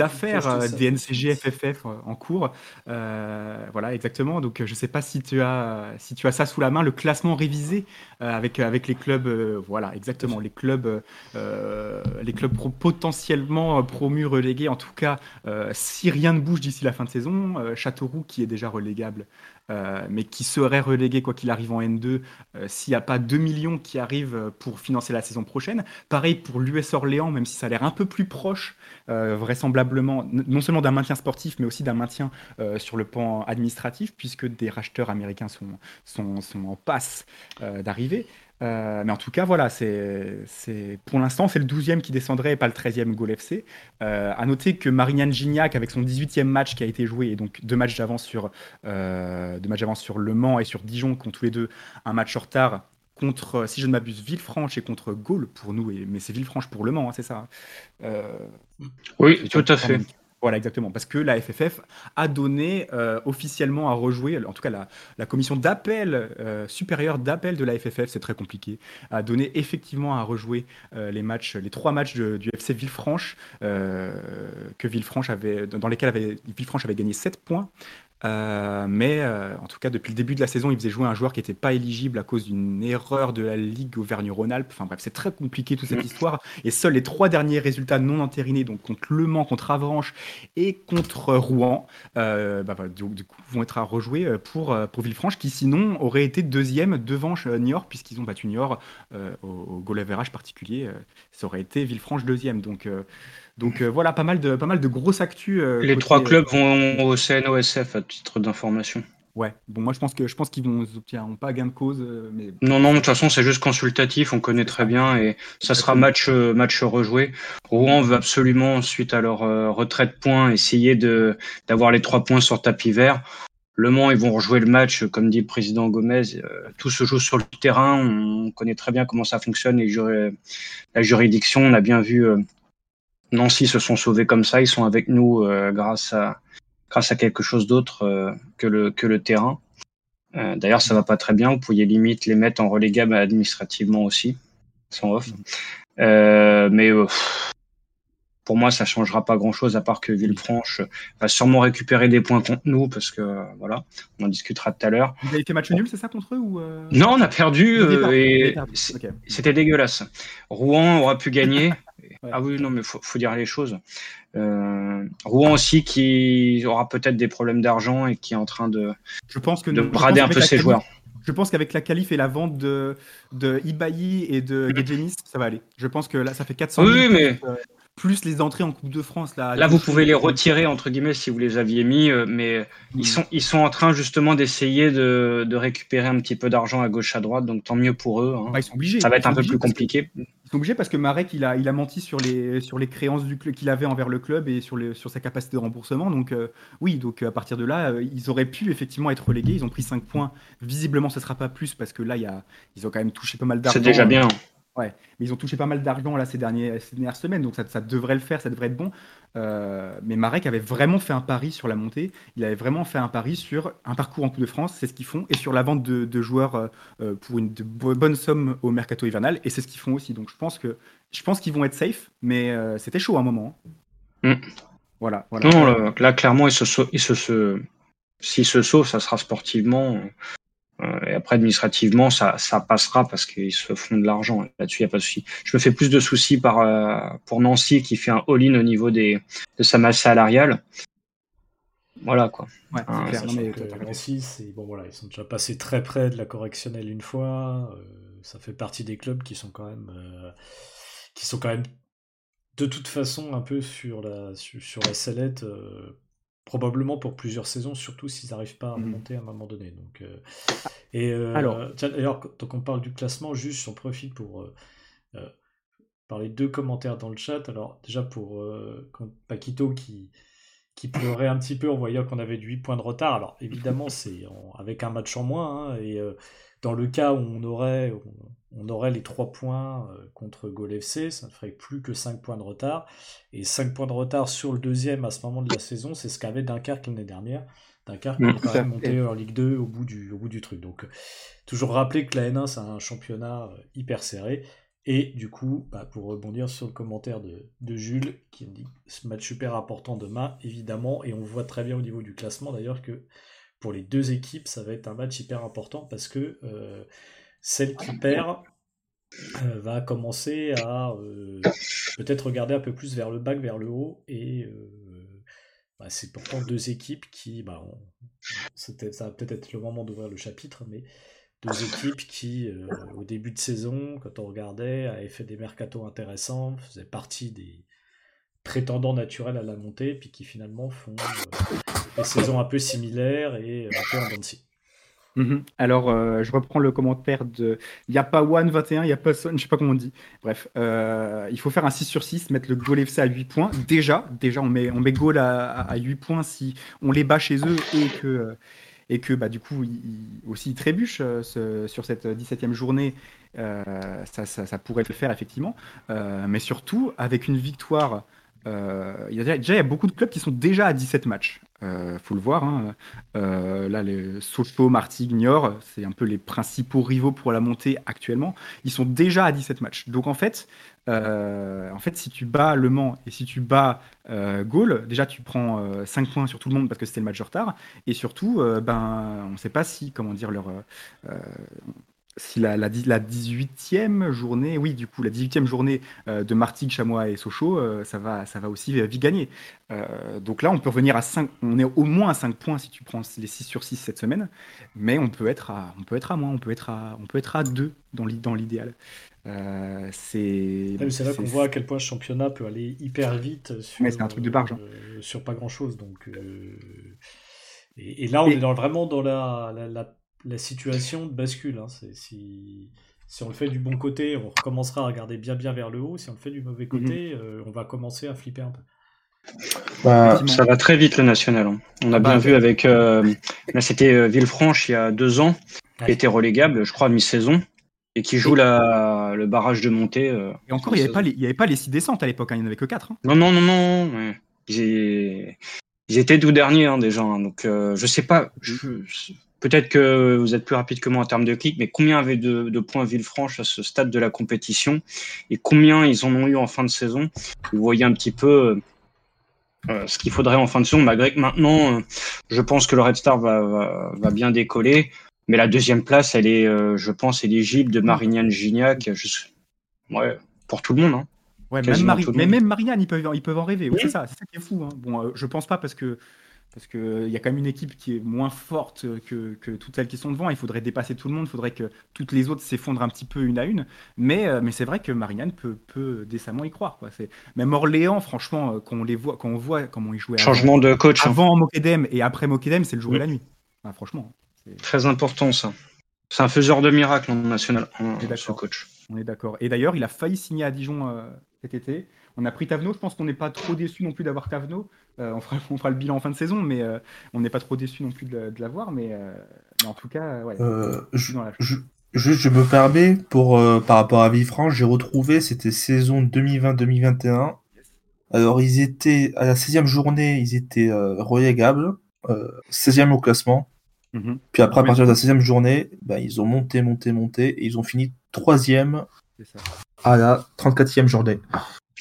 affaires des NCG-FFF en cours. Voilà, exactement. Donc, je ne sais pas si tu as ça sous la main, le classement révisé avec les clubs. Voilà, exactement. Les clubs potentiellement promus, relégués. En tout cas, si rien ne bouge d'ici la fin de saison, Châteauroux, qui est déjà relégable, mais qui serait relégué quoi qu'il arrive en N2 s'il n'y a pas 2 millions qui arrivent pour financer la saison prochaine. Pareil pour l'US Orléans, même si ça a l'air un peu plus proche, vraisemblablement, non seulement d'un maintien sportif, mais aussi d'un maintien sur le plan administratif, puisque des racheteurs américains sont en passe d'arriver. Mais en tout cas, voilà, pour l'instant, c'est le 12e qui descendrait et pas le 13e Goal FC. À noter que Marignane Gignac, avec son 18e match qui a été joué, et donc 2 matchs d'avance sur Le Mans et sur Dijon, qui ont tous les 2 un match en retard, contre, si je ne m'abuse, Villefranche et contre Goal pour nous, mais c'est Villefranche pour Le Mans, hein, c'est ça. Oui, tout à fait. Voilà, exactement, parce que la FFF a donné officiellement à rejouer, en tout cas la commission d'appel, supérieure d'appel de la FFF, c'est très compliqué, a donné effectivement à rejouer les 3 matchs du FC Villefranche, Villefranche avait gagné 7 points. Mais en tout cas, depuis le début de la saison, il faisait jouer un joueur qui n'était pas éligible à cause d'une erreur de la Ligue Auvergne-Rhône-Alpes. Enfin bref, c'est très compliqué toute cette histoire. Et seuls les 3 derniers résultats non entérinés, donc contre Le Mans, contre Avranches et contre Rouen, du coup, vont être à rejouer pour Villefranche, qui sinon aurait été 2e devant Niort, puisqu'ils ont battu Niort au goal average particulier. Ça aurait été Villefranche 2e. Donc, voilà, pas mal de grosses actus. Les 3 clubs vont au CNOSF à titre d'information. Ouais, bon, moi je pense qu'ils vont obtiendront pas gain de cause. Mais... Non, de toute façon, c'est juste consultatif, on connaît très bien et ça sera match rejoué. Rouen veut absolument, suite à leur retrait de points, essayer d'avoir les 3 points sur tapis vert. Le Mans, ils vont rejouer le match, comme dit le président Gomez, tout se joue sur le terrain, on connaît très bien comment ça fonctionne, la juridiction, on a bien vu. Nancy se sont sauvés comme ça, ils sont avec nous grâce à quelque chose d'autre que le terrain. D'ailleurs, ça va pas très bien, vous pourriez limite les mettre en relégable administrativement aussi, sans off. Mais pour moi, ça changera pas grand-chose, à part que Villefranche va sûrement récupérer des points contre nous, parce que voilà, on en discutera tout à l'heure. Vous avez fait match nul, c'est ça, contre eux ou Non, on a perdu, okay. C'était dégueulasse. Rouen aura pu gagner. Ouais. Ah oui, non, mais faut dire les choses. Rouen aussi, qui aura peut-être des problèmes d'argent et qui est en train de brader un peu ses joueurs. Je pense qu'avec la qualif et la vente de Ibaï et de Jenis, ça va aller. Je pense que là, ça fait 400 000, mais... plus les entrées en Coupe de France. Là vous pouvez les retirer, entre guillemets, si vous les aviez mis, mais ils sont en train justement d'essayer de récupérer un petit peu d'argent à gauche, à droite, donc tant mieux pour eux. Hein. Bah, ils sont obligés. Ça va être un peu plus compliqué. Obligé parce que Marek il a menti sur les créances du club qu'il avait envers le club et sur sa capacité de remboursement, donc à partir de là ils auraient pu effectivement être relégués. Ils ont pris 5 points, visiblement ce sera pas plus, parce que là ils ont quand même touché pas mal d'argent, c'est déjà bien. Ouais, mais ils ont touché pas mal d'argent là ces dernières semaines, donc ça devrait le faire, ça devrait être bon. Mais Marek avait vraiment fait un pari sur la montée, il avait vraiment fait un pari sur un parcours en Coupe de France, c'est ce qu'ils font, et sur la vente de joueurs pour une bonne somme au mercato hivernal, et c'est ce qu'ils font aussi. Donc je pense qu'ils vont être safe, mais c'était chaud à un moment. Voilà. Non, là clairement, s'ils se sauvent, ça sera sportivement. Et après, administrativement, ça passera parce qu'ils se font de l'argent. Là-dessus, il n'y a pas de souci. Je me fais plus de soucis pour Nancy, qui fait un all-in au niveau de sa masse salariale. Voilà quoi. Ouais, c'est clair. Non, mais Nancy, bon, voilà, ils sont déjà passés très près de la correctionnelle une fois. Ça fait partie des clubs qui sont quand même de toute façon un peu sur la sellette, probablement pour plusieurs saisons, surtout s'ils n'arrivent pas à remonter à un moment donné. Donc, alors, on parle du classement, juste on profite pour parler de deux commentaires dans le chat. Alors déjà pour Paquito qui pleurait un petit peu en voyant qu'on avait 8 points de retard. Alors évidemment, c'est avec un match en moins, hein, et dans le cas où on aurait les 3 points contre Goal FC, ça ne ferait plus que 5 points de retard. Et 5 points de retard sur le deuxième à ce moment de la saison, c'est ce qu'avait Dunkerque l'année dernière. Dunkerque est quand même monté en Ligue 2 au bout du truc. Donc toujours rappeler que la N1, c'est un championnat hyper serré. Et du coup, pour rebondir sur le commentaire de Jules, qui dit ce match super important demain, évidemment, et on voit très bien au niveau du classement d'ailleurs que pour les deux équipes, ça va être un match hyper important parce que celle qui perd va commencer à peut-être regarder un peu plus vers le bas que vers le haut, et c'est pourtant deux équipes qui, ça va peut-être être le moment d'ouvrir le chapitre, mais deux équipes qui, au début de saison, quand on regardait, avaient fait des mercatos intéressants, faisaient partie des prétendants naturels à la montée, puis qui finalement font des saisons un peu similaires et un peu en dents de scie. Alors, je reprends le commentaire de. Il n'y a pas One 21, il n'y a pas Son, je ne sais pas comment on dit. Bref, il faut faire un 6/6, mettre le Goal FC à 8 points. Déjà on met Goal à 8 points si on les bat chez eux et que du coup il trébuche sur cette 17e journée, ça pourrait le faire effectivement, mais surtout avec une victoire, il y a beaucoup de clubs qui sont déjà à 17 matchs, faut le voir, hein. Là les Sochaux, Martigues, Niort, c'est un peu les principaux rivaux pour la montée actuellement, ils sont déjà à 17 matchs, donc en fait si tu bats Le Mans et si tu bats Gaulle, déjà tu prends 5 points sur tout le monde parce que c'était le match de retard, et surtout on ne sait pas si, si la 18e journée, la 18e journée de Martigues, Chamois et Sochaux, ça va aussi vite gagner. Donc là, on peut revenir à 5, on est au moins à 5 points si tu prends les 6/6 cette semaine, mais on peut être à moins, on peut être à 2 dans l'idéal. C'est là qu'on voit à quel point le championnat peut aller hyper vite sur, c'est un truc de barge, hein. Sur pas grand-chose. Donc, là, on est vraiment dans la situation de bascule, hein. Si on le fait du bon côté, on recommencera à regarder bien bien vers le haut. Si on le fait du mauvais côté, on va commencer à flipper un peu. Ça va très vite, la nationale. On a bien vu avec... là, c'était Villefranche il y a 2 ans, qui était relégable, je crois, à mi-saison, et qui joue le barrage de montée. Et encore, il n'y avait pas les 6 descentes à l'époque, hein, il n'y en avait que 4. Hein. Non. Ouais. Ils étaient 12 derniers, hein, déjà. Hein, donc, je ne sais pas... Peut-être que vous êtes plus rapide que moi en termes de clics, mais combien avait de points Villefranche à ce stade de la compétition et combien ils en ont eu en fin de saison? Vous voyez un petit peu ce qu'il faudrait en fin de saison, malgré que maintenant, je pense que le Red Star va bien décoller. Mais la deuxième place, elle est, je pense, éligible de Marignane Gignac, pour tout le monde. Hein. Ouais, même Marignane, ils peuvent en rêver. Oui. C'est ça qui est fou. Hein. Bon, je pense pas parce que y a quand même une équipe qui est moins forte que toutes celles qui sont devant. Il faudrait dépasser tout le monde. Il faudrait que toutes les autres s'effondrent un petit peu une à une. Mais c'est vrai que Marignane peut décemment y croire, quoi. C'est même Orléans, franchement, quand on voit comment ils jouaient. Changement de coach avant Mokedem et après Mokedem, c'est le jour et la nuit. Enfin, franchement, c'est très important ça. C'est un faiseur de miracles en national. Ce coach. On est d'accord. Et d'ailleurs, il a failli signer à Dijon cet été. On a pris Tavenot, je pense qu'on n'est pas trop déçu non plus d'avoir Tavenot. On fera le bilan en fin de saison, mais on n'est pas trop déçu non plus de l'avoir. Mais en tout cas, ouais. Je me permets, par rapport à Villefranche, j'ai retrouvé, c'était saison 2020-2021. Alors, ils étaient à la 16e journée, ils étaient relégables, 16e au classement. Mm-hmm. Puis après, à partir de la 16e journée, ils ont monté, et ils ont fini 3e à la 34e journée.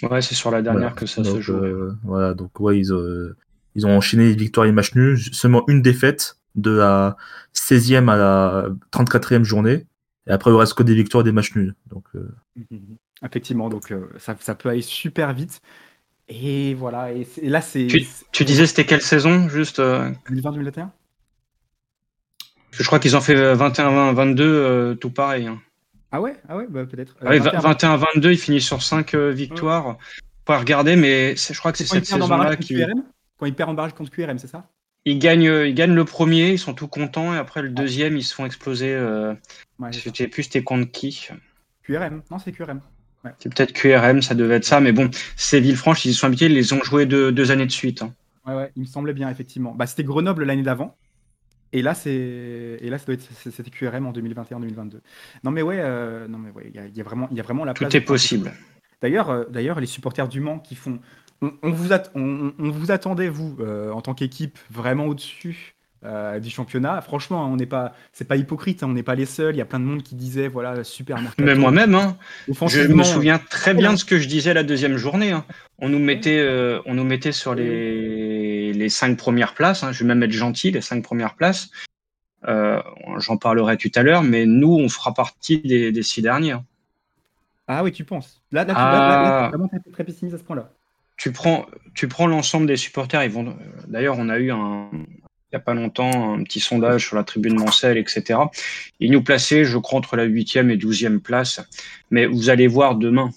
Ouais, c'est sur la dernière que ça se joue. Ils ont enchaîné les victoires et les matchs nuls, seulement une défaite de la 16e à la 34e journée, et après il ne reste que des victoires et des matchs nuls. Donc, effectivement, donc ça peut aller super vite. Et voilà, et là c'est... Tu disais c'était quelle saison, juste 2020-2021 ? Je crois qu'ils ont fait 21-22, tout pareil. Hein. Ah ouais ? Ah ouais, bah, peut-être. Ah ouais, 21-22, ils finissent sur 5 victoires. Ouais. Pas regarder, mais je crois que c'est cette saison-là qui... Quand ils perdent en barrage contre QRM, c'est ça ? Ils gagnent le premier, ils sont tout contents, et après le deuxième, ils se font exploser. Ouais, je ne sais plus, c'était contre qui ? QRM, non, c'est QRM. Ouais. C'est peut-être QRM, ça devait être ça, mais bon, c'est Villefranche, ils y sont habitués, ils les ont joués deux années de suite. Hein. Ouais, il me semblait bien, effectivement. Bah, c'était Grenoble l'année d'avant, et là ça doit être, c'était QRM en 2021-2022. Non mais ouais, il y a vraiment la place. Tout est possible. D'ailleurs, les supporters du Mans qui font... On vous attendait, vous, en tant qu'équipe, vraiment au-dessus du championnat. Franchement, c'est pas hypocrite, hein, on n'est pas les seuls. Il y a plein de monde qui disait, voilà, super mercato. Mais moi-même, hein, je me souviens très bien de ce que je disais la deuxième journée. Hein. On nous mettait sur les 5 premières places. Hein. Je vais même être gentil, les 5 premières places. J'en parlerai tout à l'heure, mais nous, on fera partie des 6 derniers. Ah oui, tu penses. Là, vraiment, t'es très pessimiste à ce point-là. Tu prends l'ensemble des supporters. Ils vont... D'ailleurs, on a eu il n'y a pas longtemps un petit sondage sur la tribune Mancel, etc. Ils nous plaçaient, je crois, entre la 8e et 12e place. Mais vous allez voir demain,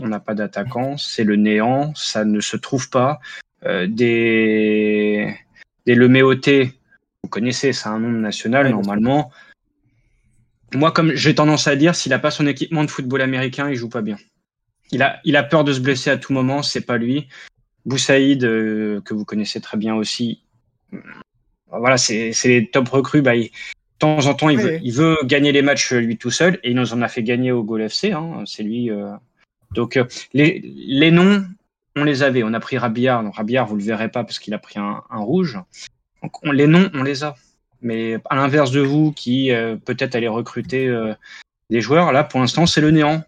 on n'a pas d'attaquant, c'est le néant, ça ne se trouve pas. Des Leméoté, vous connaissez, c'est un nom national, ouais, normalement. Moi, comme j'ai tendance à dire, s'il n'a pas son équipement de football américain, il joue pas bien. Il a peur de se blesser à tout moment, c'est pas lui. Boussaïd, que vous connaissez très bien aussi, voilà, c'est les top recrues. Bah, de temps en temps, il veut gagner les matchs lui tout seul, et il nous en a fait gagner au Goal FC. Hein, c'est lui. Donc, les noms, on les avait. On a pris Rabillard. Donc, Rabillard, vous le verrez pas parce qu'il a pris un rouge. Donc, les noms, on les a. Mais à l'inverse de vous, qui peut-être allez recruter des joueurs, là, pour l'instant, c'est le néant.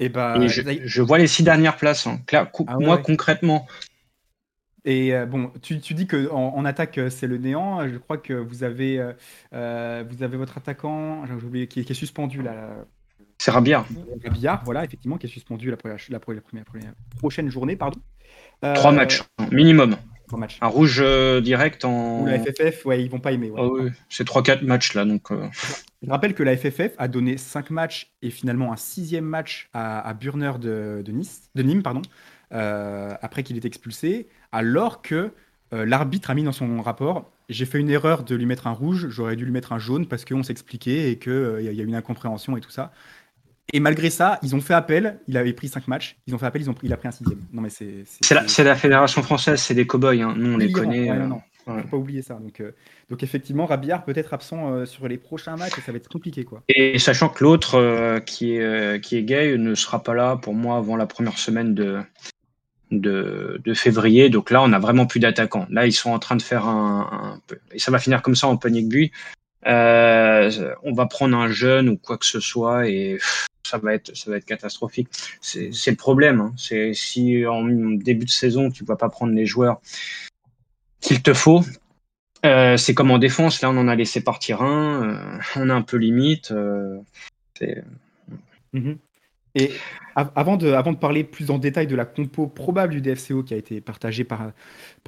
Et je vois les 6 dernières places, hein. Moi, concrètement. Et bon, tu dis qu'en attaque, c'est le néant. Je crois que vous avez votre attaquant, j'ai oublié, qui est suspendu là. C'est Rabillard. Rabillard, voilà, effectivement, qui est suspendu la prochaine journée, pardon. 3 matchs, minimum. Match. Un rouge direct en... Ou la FFF, ouais, ils vont pas aimer. Ouais. Oh, oui. C'est 3-4 matchs là. Donc, Je rappelle que la FFF a donné 5 matchs et finalement un 6e match à Burner de Nîmes, après qu'il était expulsé, alors que l'arbitre a mis dans son rapport « J'ai fait une erreur de lui mettre un rouge, j'aurais dû lui mettre un jaune parce qu'on s'expliquait et qu'il y a une incompréhension et tout ça ». Et malgré ça, ils ont fait appel. Il avait pris 5 matchs. Ils ont fait appel. Il a pris un 6e. Non, mais c'est la fédération française. C'est des cow-boys. Hein. Nous, on les connaît. Non. Faut pas oublier ça. Donc effectivement, Rabillard peut être absent sur les prochains matchs. Et ça va être compliqué, quoi. Et sachant que l'autre qui est gay ne sera pas là pour moi avant la première semaine de février. Donc là, on n'a vraiment plus d'attaquants. Là, ils sont en train de faire un peu. Et ça va finir comme ça en panique but. On va prendre un jeune ou quoi que ce soit et ça va être catastrophique. C'est le problème, hein. C'est si en début de saison tu ne vas pas prendre les joueurs qu'il te faut, c'est comme en défense. Là on en a laissé partir un, on a un peu limite. Et avant de parler plus en détail de la compo probable du DFCO qui a été partagée par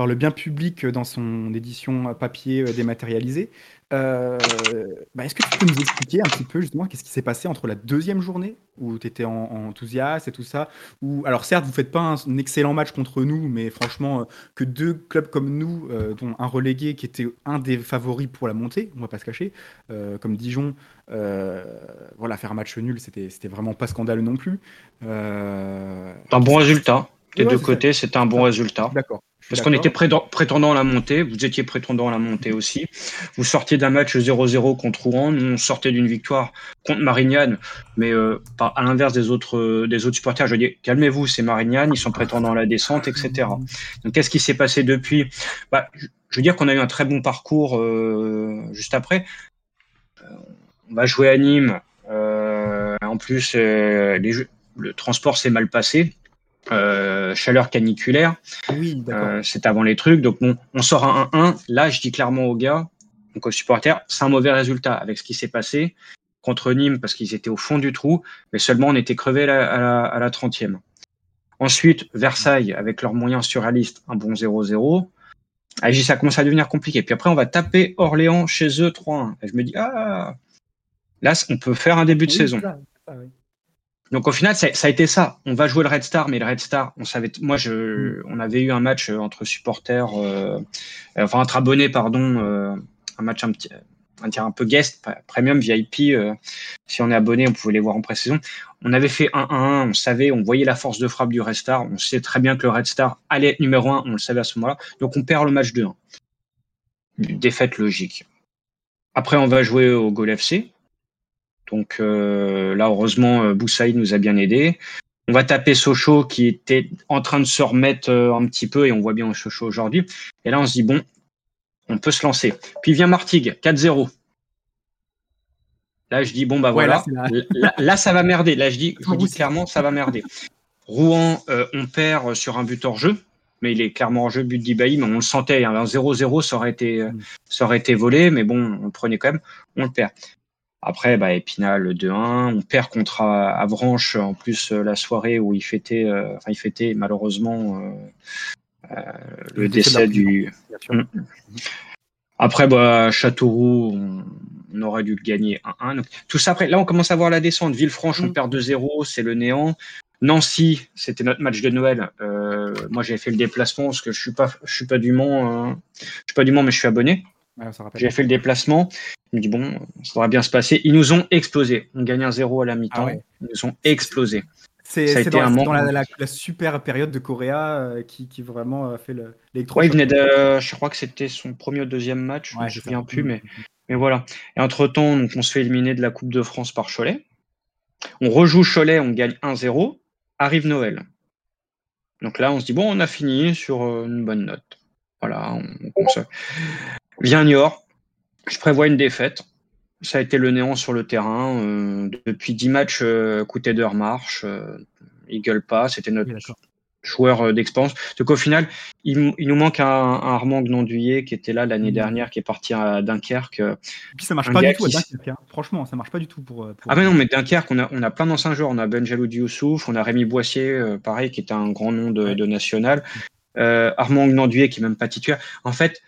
le Bien Public dans son édition papier dématérialisée, est-ce que tu peux nous expliquer un petit peu justement qu'est-ce qui s'est passé entre la deuxième journée où tu étais en enthousiaste et tout ça, où, alors certes vous ne faites pas un excellent match contre nous, mais franchement que 2 clubs comme nous, dont un relégué qui était un des favoris pour la montée, on ne va pas se cacher, comme Dijon, voilà, faire un match nul, c'était vraiment pas scandaleux non plus. C'est un bon résultat. Des deux côtés, c'était un bon résultat. D'accord. Parce qu'on était prétendant à la montée, vous étiez prétendant à la montée aussi. Vous sortiez d'un match 0-0 contre Rouen, nous on sortait d'une victoire contre Marignane, mais à l'inverse des autres supporters, je dis calmez-vous, c'est Marignane, ils sont prétendants à la descente, etc. Donc qu'est-ce qui s'est passé depuis ? Je veux dire qu'on a eu un très bon parcours juste après. On va jouer à Nîmes. En plus, le transport s'est mal passé. Chaleur caniculaire. Oui, c'est avant les trucs. Donc, bon, on sort un 1-1. Là, je dis clairement aux gars, donc aux supporters, c'est un mauvais résultat avec ce qui s'est passé contre Nîmes parce qu'ils étaient au fond du trou, mais seulement on était crevés à la 30e. Ensuite, Versailles, avec leurs moyens surréalistes, un bon 0-0. Ah, ça commence à devenir compliqué. Puis après, on va taper Orléans chez eux 3-1. Et je me dis, ah, là, on peut faire un début de saison. Ça, oui. Donc au final, ça a été ça. On va jouer le Red Star, mais le Red Star, on savait. On avait eu un match entre supporters, entre abonnés, un match un peu guest, premium, VIP. Si on est abonné, on pouvait les voir en pré-saison. On avait fait 1-1, on savait, on voyait la force de frappe du Red Star. On sait très bien que le Red Star allait être numéro 1, on le savait à ce moment-là. Donc on perd le match 2-1. Défaite logique. Après, on va jouer au Goal FC. Donc là, heureusement, Boussaïd nous a bien aidés. On va taper Sochaux qui était en train de se remettre un petit peu et on voit bien Sochaux aujourd'hui. Et là, on se dit, bon, on peut se lancer. Puis vient Martigues, 4-0. Là, je dis, bon, bah voilà, là, ça va merder. Là, je vous dis clairement, ça va merder. Rouen, on perd sur un but hors jeu, mais il est clairement hors jeu, but d'Ibaï, mais on le sentait. Un 0-0, ça aurait été volé, mais bon, on le prenait quand même, on le perd. Après, Épinal 2-1, on perd contre Avranches, en plus la soirée où il fêtait malheureusement le décès du... Après, Châteauroux, on aurait dû le gagner 1-1. Donc, tout ça après, là on commence à voir la descente. Villefranche, on perd 2-0, c'est le néant. Nancy, c'était notre match de Noël. Moi j'avais fait le déplacement parce que je suis pas du Mans, mais je suis abonné. J'ai fait le déplacement. Je me dis, bon, ça devrait bien se passer. Ils nous ont explosé. On gagne 1-0 à la mi-temps. Ah ouais. Ils nous ont explosé. C'est dans la super période de Correa qui vraiment a fait l'électro. Ouais, il venait je crois que c'était son premier ou deuxième match. Ouais, je ne me souviens plus, mais voilà. Et entre-temps, donc, on se fait éliminer de la Coupe de France par Cholet. On rejoue Cholet, on gagne 1-0. Arrive Noël. Donc là, on se dit, bon, on a fini sur une bonne note. Voilà, on se... Vient Niort, je prévois une défaite. Ça a été le néant sur le terrain. Depuis 10 matchs, coûté de remarche. Il gueule pas, c'était notre joueur d'expérience. Donc au final, il nous manque un Armand Gnandouillet qui était là l'année dernière, qui est parti à Dunkerque. Et puis ça marche pas du tout à Dunkerque. Hein. Franchement, ça marche pas du tout pour... Ah mais non, mais Dunkerque, on a plein d'anciens joueurs. On a Benjaloud Youssouf, on a Rémi Boissier, pareil, qui est un grand nom de national. Armand Gnandouillet qui est même pas titulaire. En fait,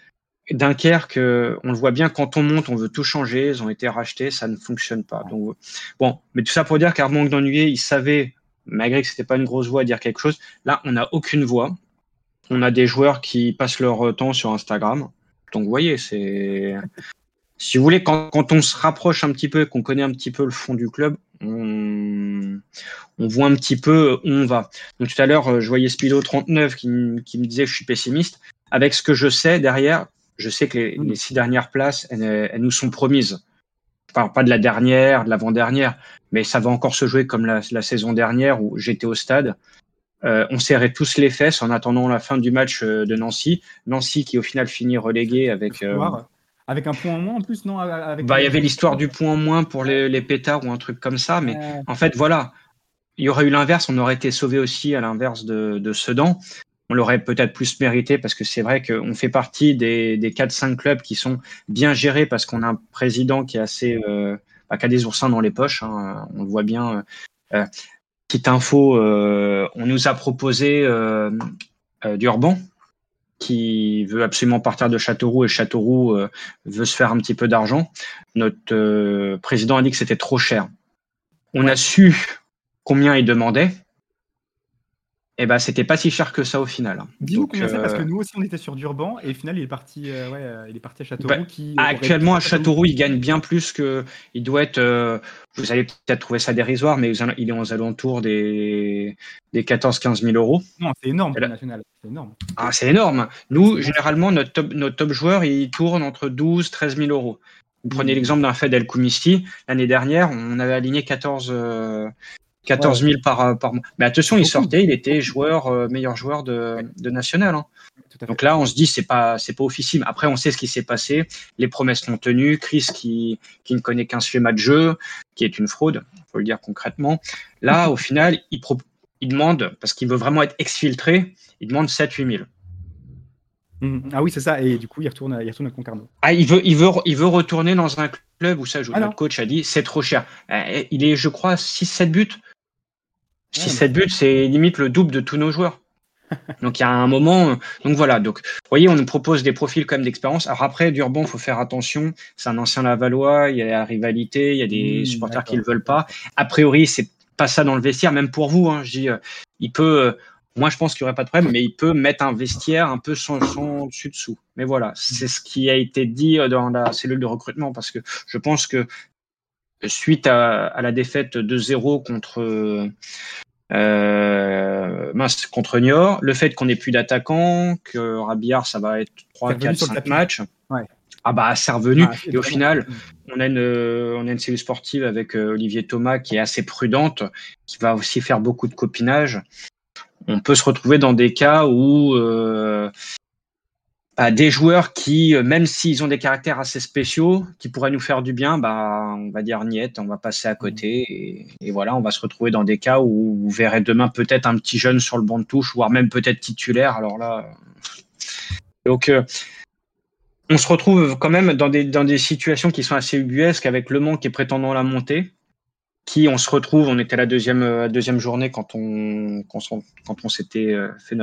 Dunkerque, on le voit bien, quand on monte, on veut tout changer, ils ont été rachetés, ça ne fonctionne pas. Donc, bon, mais tout ça pour dire qu'Armand Gnandouillet, il savait, malgré que ce n'était pas une grosse voix à dire quelque chose, là, on n'a aucune voix. On a des joueurs qui passent leur temps sur Instagram. Donc, vous voyez, c'est... Si vous voulez, quand on se rapproche un petit peu, qu'on connaît un petit peu le fond du club, on voit un petit peu où on va. Donc, tout à l'heure, je voyais Spido 39 qui me disait que je suis pessimiste. Avec ce que je sais derrière... Je sais que les 6 dernières places, elles nous sont promises. Je parle pas de la dernière, de l'avant-dernière, mais ça va encore se jouer comme la saison dernière où j'étais au stade. On serrait tous les fesses en attendant la fin du match de Nancy. Nancy qui, au final, finit reléguée avec... Avec un point en moins, en plus, non avec... y avait l'histoire du point en moins pour les pétards ou un truc comme ça, mais en fait, voilà. Il y aurait eu l'inverse, on aurait été sauvés aussi à l'inverse de Sedan. On l'aurait peut-être plus mérité parce que c'est vrai qu'on fait partie des 4-5 clubs qui sont bien gérés parce qu'on a un président qui est assez qui a des oursins dans les poches, hein, on le voit bien. Petite info, on nous a proposé d'Urban qui veut absolument partir de Châteauroux et Châteauroux veut se faire un petit peu d'argent. Notre président a dit que c'était trop cher. On a su combien il demandait. Et c'était pas si cher que ça au final. Dis-nous combien c'est, parce que nous aussi on était sur Durban et au final il est parti, il est parti à Châteauroux. Actuellement à Châteauroux il gagne bien plus que. Il doit être. Vous allez peut-être trouver ça dérisoire, mais il est aux alentours des 14 000-15 000 euros. Non, c'est énorme pour le national. C'est énorme. Ah, c'est énorme. Nous, généralement, notre top joueur il tourne entre 12 000 et 13 000 euros. Vous prenez l'exemple d'un Fed El Koumisti. L'année dernière, on avait aligné 14 000 par mois. Mais attention, il sortait, il était meilleur joueur de national. Hein. Donc là, on se dit, c'est pas officiel. Après, on sait ce qui s'est passé. Les promesses non tenues. Chris qui ne connaît qu'un schéma de jeu, qui est une fraude, il faut le dire concrètement. Là, au final, il demande, parce qu'il veut vraiment être exfiltré, il demande 7 000 à 8 000. Ah oui, c'est ça. Et du coup, il retourne à Concarneau. Ah, il veut retourner dans un club où ça joue. Notre coach a dit, c'est trop cher. Il est, je crois, 6-7 buts. 6-7 buts, c'est limite le double de tous nos joueurs. Donc il y a un moment, donc voilà, donc vous voyez, on nous propose des profils quand même d'expérience. Alors après, Durban, il faut faire attention, c'est un ancien Lavallois, il y a la rivalité, il y a des supporters qui ne le veulent pas. A priori, c'est pas ça dans le vestiaire, même pour vous, hein, je dis, il peut, moi je pense qu'il n'y aurait pas de problème, mais il peut mettre un vestiaire un peu sans dessus-dessous. Mais voilà, c'est ce qui a été dit dans la cellule de recrutement, parce que je pense que suite à la défaite 2-0 contre Niort, le fait qu'on n'ait plus d'attaquants, que Rabillard, ça va être 3, 4, 5 matchs. Ouais. Ah bah, c'est revenu. Ah, et au final, on a une cellule sportive avec Olivier Thomas qui est assez prudente, qui va aussi faire beaucoup de copinage. On peut se retrouver dans des cas où des joueurs qui, même s'ils ont des caractères assez spéciaux, qui pourraient nous faire du bien, bah, on va dire niette, on va passer à côté. Et voilà, on va se retrouver dans des cas où vous verrez demain peut-être un petit jeune sur le banc de touche, voire même peut-être titulaire. Alors là, donc on se retrouve quand même dans des situations qui sont assez ubuesques, avec Le Mans qui est prétendant à la montée, qui on se retrouve, on était à la deuxième journée quand on s'était fait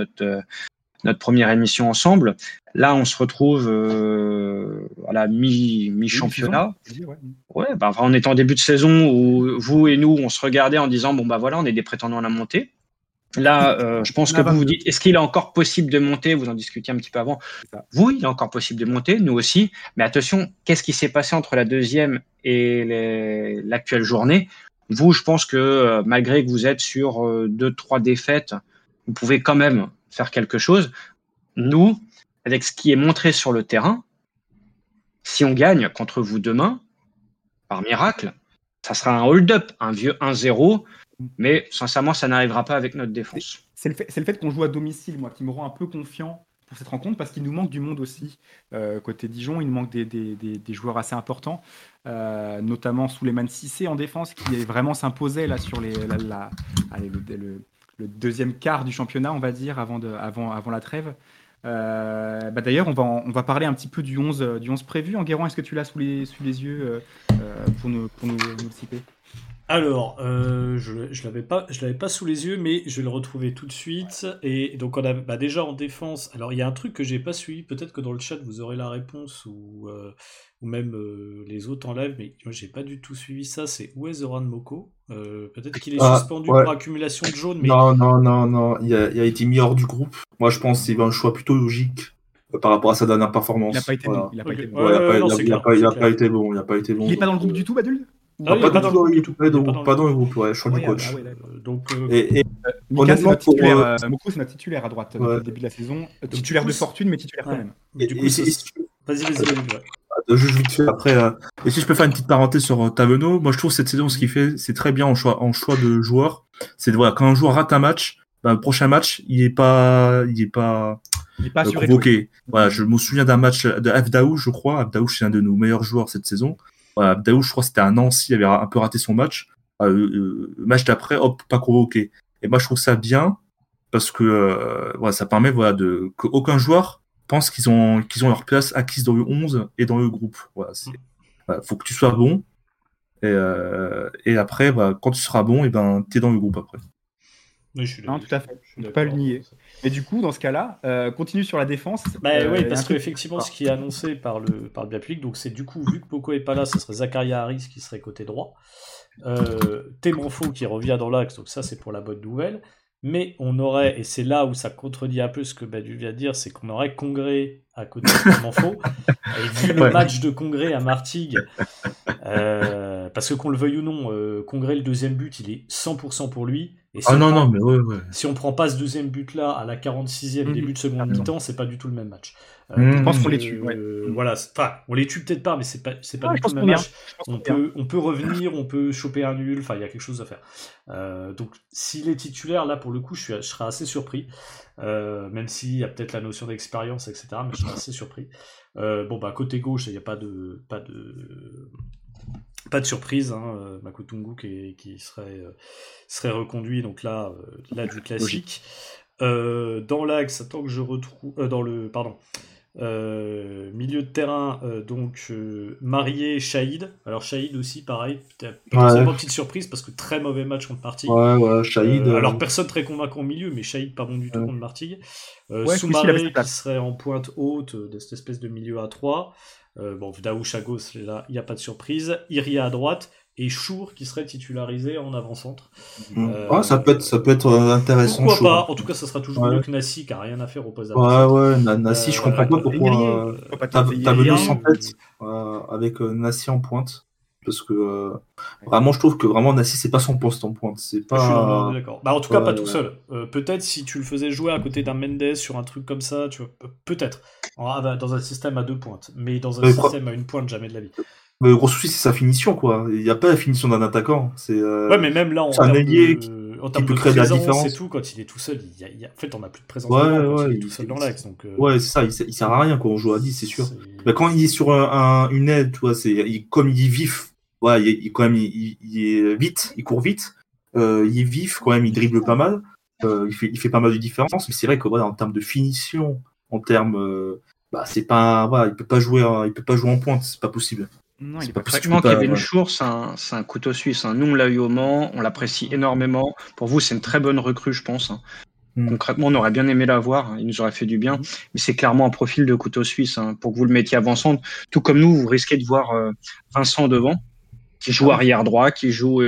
notre première émission ensemble. Là, on se retrouve à la mi-championnat. Ouais, bah, on était en début de saison où vous et nous, on se regardait en disant bon bah voilà, on est des prétendants à la montée. Là, je pense que vous dites est-ce qu'il est encore possible de monter? Vous en discutiez un petit peu avant. Vous, il est encore possible de monter, nous aussi. Mais attention, qu'est-ce qui s'est passé entre la deuxième et l'actuelle journée? Vous, je pense que malgré que vous êtes sur 2-3 défaites, vous pouvez quand même faire quelque chose. Nous, avec ce qui est montré sur le terrain, si on gagne contre vous demain, par miracle, ça sera un hold-up, un vieux 1-0, mais sincèrement, ça n'arrivera pas avec notre défense. C'est le fait qu'on joue à domicile, moi, qui me rend un peu confiant pour cette rencontre, parce qu'il nous manque du monde aussi. Côté Dijon, il nous manque des joueurs assez importants, notamment Souleymane Cissé en défense, qui est vraiment s'imposait là, sur le deuxième quart du championnat, on va dire, avant la trêve. Bah d'ailleurs, on va parler un petit peu du 11 prévu. Enguerrand, est-ce que tu l'as sous les yeux pour nous le citer? Alors, je l'avais pas sous les yeux, mais je vais le retrouver tout de suite. Et donc, on a déjà en défense. Alors, il y a un truc que j'ai pas suivi. Peut-être que dans le chat, vous aurez la réponse ou même les autres en live. Mais moi, j'ai pas du tout suivi ça. C'est où est Zoran Moko? Peut-être qu'il est suspendu pour accumulation de jaune. Mais... Non. Il a été mis hors du groupe. Moi, je pense que c'est un choix plutôt logique par rapport à sa dernière performance. Il n'a pas été bon. Il n'a pas été bon. Il n'est pas dans le groupe du tout, Baduld? Non, pas dans le groupe, ouais, choix du coach. Donc, honnêtement, Moko, c'est notre titulaire à droite au début de la saison. Titulaire de fortune, mais titulaire quand même. Vas-y, juste vite fait après. Et si je peux faire une petite parenthèse sur Tavenot, moi je trouve cette saison, ce qu'il fait, c'est très bien en choix de joueurs. C'est voilà, quand un joueur rate un match, le prochain match, il n'est pas convoqué. Voilà, je me souviens d'un match de Abdaou, je crois. Abdaou, c'est un de nos meilleurs joueurs cette saison. Voilà, Abdaou, je crois que c'était à Nancy, il avait un peu raté son match. Le match d'après, hop, pas convoqué. Et moi, je trouve ça bien parce que ça permet qu'aucun joueur pense qu'ils ont leur place acquise dans le 11 et dans le groupe. Voilà, faut que tu sois bon. Et après, quand tu seras bon, tu es dans le groupe après. Oui, je suis d'accord. Non, tout à fait. Je ne peux pas le nier. Mais du coup, dans ce cas-là, continue sur la défense. Oui, parce qu'effectivement, ce qui est annoncé par le Bien Public, donc c'est du coup, vu que Moko n'est pas là, ce serait Zakaria Harris qui serait côté droit. Témanfo qui revient dans l'axe, donc ça, c'est pour la bonne nouvelle. Mais on aurait, et c'est là où ça contredit un peu ce que Badu vient de dire, c'est qu'on aurait Congré à côté de Témanfo. Et vu le match de Congré à Martigues, parce que qu'on le veuille ou non, Congré, le deuxième but, il est 100% pour lui. Et si si on prend pas ce deuxième but là à la 46e début de seconde mi-temps, c'est pas du tout le même match. Je pense qu'on les tue. Voilà, on les tue peut-être pas, mais c'est pas du tout le même match. On peut revenir, on peut choper un nul. Enfin, il y a quelque chose à faire. Donc, s'il est titulaire là pour le coup, je serais assez surpris. Même s'il y a peut-être la notion d'expérience, etc. Mais je serais assez surpris. Côté gauche, il n'y a pas de surprise, hein. Makotungu qui serait reconduit, donc là du classique. Dans l'axe, tant que je retrouve dans le pardon Milieu de terrain, marié Chaïd. Alors Chaïd aussi, pareil, potentiellement petite surprise parce que très mauvais match contre Martigues. Chaïd, alors personne très convaincant au milieu, mais Chaïd pas bon du tout contre Martigues. Soumaré qui serait en pointe haute de cette espèce de milieu à 3. Daouche à gauche, là, il n'y a pas de surprise. Iria à droite. Et Chour qui serait titularisé en avant-centre. Ça peut être intéressant. Pourquoi pas ? En tout cas, ça sera toujours mieux que Nassi qui n'a rien à faire au poste d'avant-centre. Nassi, je comprends pas pourquoi Tavenot s'entête avec Nassi en pointe. Parce que vraiment, je trouve que vraiment Nassi, c'est pas son poste en pointe. C'est pas. Je suis d'accord. En tout cas, pas tout seul. Peut-être si tu le faisais jouer à côté d'un Mendes sur un truc comme ça, tu vois, peut-être. Dans un système à deux pointes. Mais dans un système à une pointe, jamais de la vie. Mais le gros souci, c'est sa finition, quoi. Il n'y a pas la finition d'un attaquant. C'est, mais même là, en allié qui peut créer de la différence. C'est tout, quand il est tout seul, en fait, on n'a plus de présence quand il est tout seul dans l'axe. Ouais, c'est ça, il sert à rien quand on joue à 10, c'est sûr. Bah, quand il est sur une aide, tu vois, comme il est vif, il est vite, il court vite, il est vif quand même, il dribble pas mal, il fait pas mal de différence, mais c'est vrai que en termes de finition, en termes... c'est pas... il peut pas jouer en pointe, c'est pas possible. Non, il est pratiquement Kevin Chour, c'est un couteau suisse. Nous, on l'a eu au Mans, on l'apprécie énormément. Pour vous, c'est une très bonne recrue, je pense. Concrètement, on aurait bien aimé l'avoir, il nous aurait fait du bien. Mais c'est clairement un profil de couteau suisse. Pour que vous le mettiez avant-centre, tout comme nous, vous risquez de voir Vincent devant, qui joue arrière droit, qui joue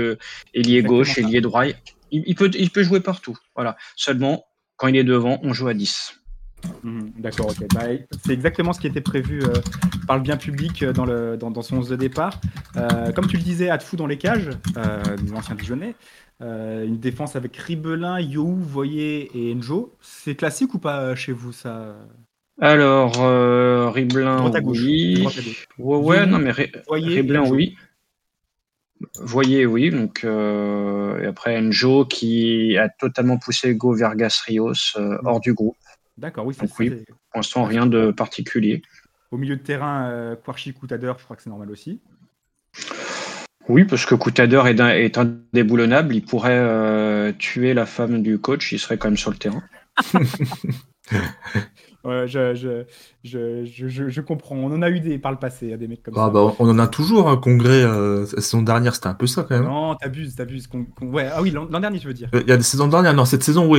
ailier gauche, ailier droit. Il peut jouer partout. Voilà. Seulement, quand il est devant, on joue à 10. D'accord, ok. C'est exactement ce qui était prévu par le bien public dans son 11 de départ. Comme tu le disais, Atfou dans les cages, l'ancien Dijonais, une défense avec Ribelin, Yohou, Voyer et Enjo. C'est classique ou pas chez vous, ça ? Alors, Ribelin, oui. Ribelin, oui. Voyer, oui. Donc, et après, Enjo qui a totalement poussé Hugo Vergas-Rios hors du groupe. D'accord, oui, c'est pour l'instant, rien de particulier. Au milieu de terrain, Kouarchi-Coutadeur, je crois que c'est normal aussi. Oui, parce que Coutadeur est indéboulonnable. Il pourrait tuer la femme du coach, il serait quand même sur le terrain. Ouais, je comprends. On en a eu par le passé, des mecs comme ça. On en a toujours, Congré. La saison dernière, c'était un peu ça quand même. Non, t'abuses. Ouais, ah oui, l'an dernier, tu veux dire. Il y a des saisons dernières. Non, cette saison,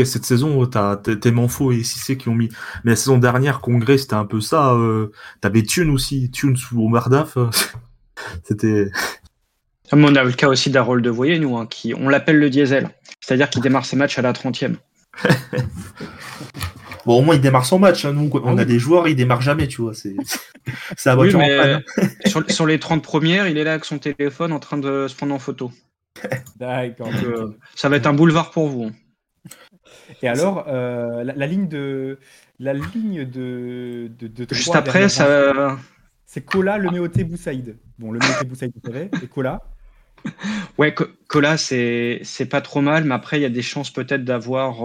t'es Manfo et Cissé qui ont mis. Mais la saison dernière, Congré, c'était un peu ça. T'avais Thune aussi, Thune sous Bombardaf. C'était. Mais on a le cas aussi d'Harold de Voyer, nous, on l'appelle le diesel. C'est-à-dire qu'il démarre ses matchs à la 30e. Bon, au moins, il démarre son match. Nous, on a des joueurs, ils démarrent jamais, tu vois. C'est la voiture en panne. Sur les 30 premières, il est là avec son téléphone en train de se prendre en photo. D'accord. Ça va être un boulevard pour vous. Et alors, la ligne de juste après, ça... C'est Kola, Leméoté, Boussaïd. Bon, Leméoté, Boussaïd, vous savez, et Kola. Ouais, Kola, c'est pas trop mal, mais après, il y a des chances peut-être d'avoir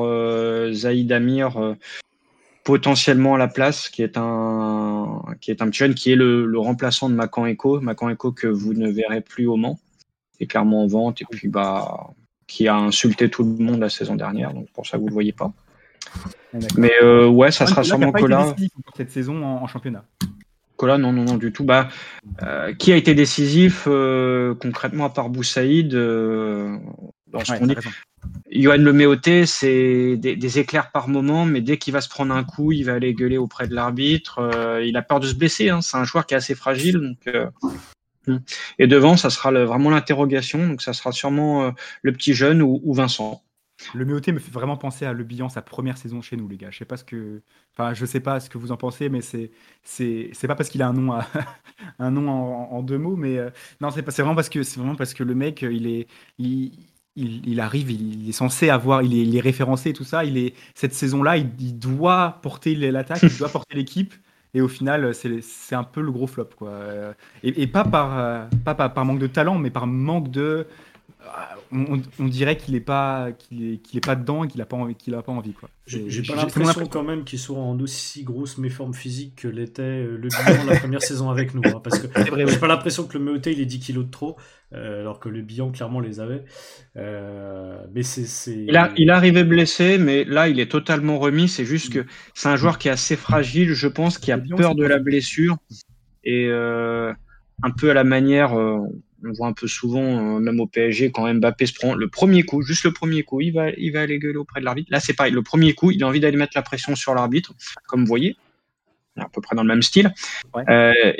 Zahid Amir potentiellement à la place, qui est un petit jeune, qui est le remplaçant de Makan Eko que vous ne verrez plus au Mans, et clairement en vente, et puis qui a insulté tout le monde la saison dernière, donc pour ça, vous le voyez pas. Mais ça sera sûrement Kola. Cette saison en championnat. Là, non du tout. Qui a été décisif concrètement à part Boussaïd dans ce qu'on dit. Yoann Leméoté, c'est des éclairs par moment, mais dès qu'il va se prendre un coup, il va aller gueuler auprès de l'arbitre. Il a peur de se blesser. C'est un joueur qui est assez fragile. Et devant, ça sera vraiment l'interrogation. Donc, ça sera sûrement le petit jeune ou Vincent. Le Méoté me fait vraiment penser à Le Bihan, sa première saison chez nous, les gars. Je sais pas ce que vous en pensez, mais c'est pas parce qu'il a un nom, un nom en deux mots, mais non, c'est vraiment parce que le mec, il arrive, il est censé avoir, il est référencé et tout ça. Cette saison-là, il doit porter l'attaque, il doit porter l'équipe. Et au final, c'est un peu le gros flop, quoi. Et pas par manque de talent, mais par manque de on dirait qu'il est pas dedans et qu'il a pas envie quoi. J'ai pas l'impression quand même qu'il soit en aussi grosse méforme physique que l'était le Bilan la première saison avec nous hein, parce que j'ai pas l'impression que le Meuté il ait 10 kilos de trop alors que le Bilan clairement les avait mais c'est il est arrivé blessé mais là il est totalement remis, c'est juste que c'est un joueur qui est assez fragile, je pense, qui a peur de la blessure et un peu à la manière on voit un peu souvent, même au PSG, quand Mbappé se prend le premier coup, juste le premier coup, il va aller gueuler auprès de l'arbitre. Là, c'est pareil. Le premier coup, il a envie d'aller mettre la pression sur l'arbitre, comme vous voyez, à peu près dans le même style. Ouais.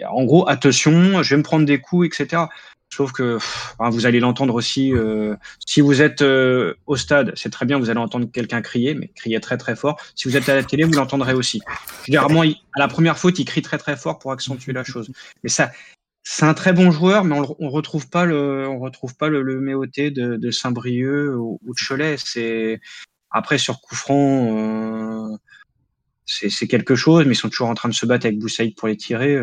En gros, attention, je vais me prendre des coups, etc. Sauf que vous allez l'entendre aussi. Si vous êtes au stade, c'est très bien, vous allez entendre quelqu'un crier, mais crier très très fort. Si vous êtes à la télé, vous l'entendrez aussi. Généralement, à la première faute, il crie très très fort pour accentuer la chose. Mais ça... C'est un très bon joueur, mais on retrouve pas le Méoté de Saint-Brieuc ou de Cholet. C'est après sur coup franc, c'est quelque chose, mais ils sont toujours en train de se battre avec Boussaïd pour les tirer.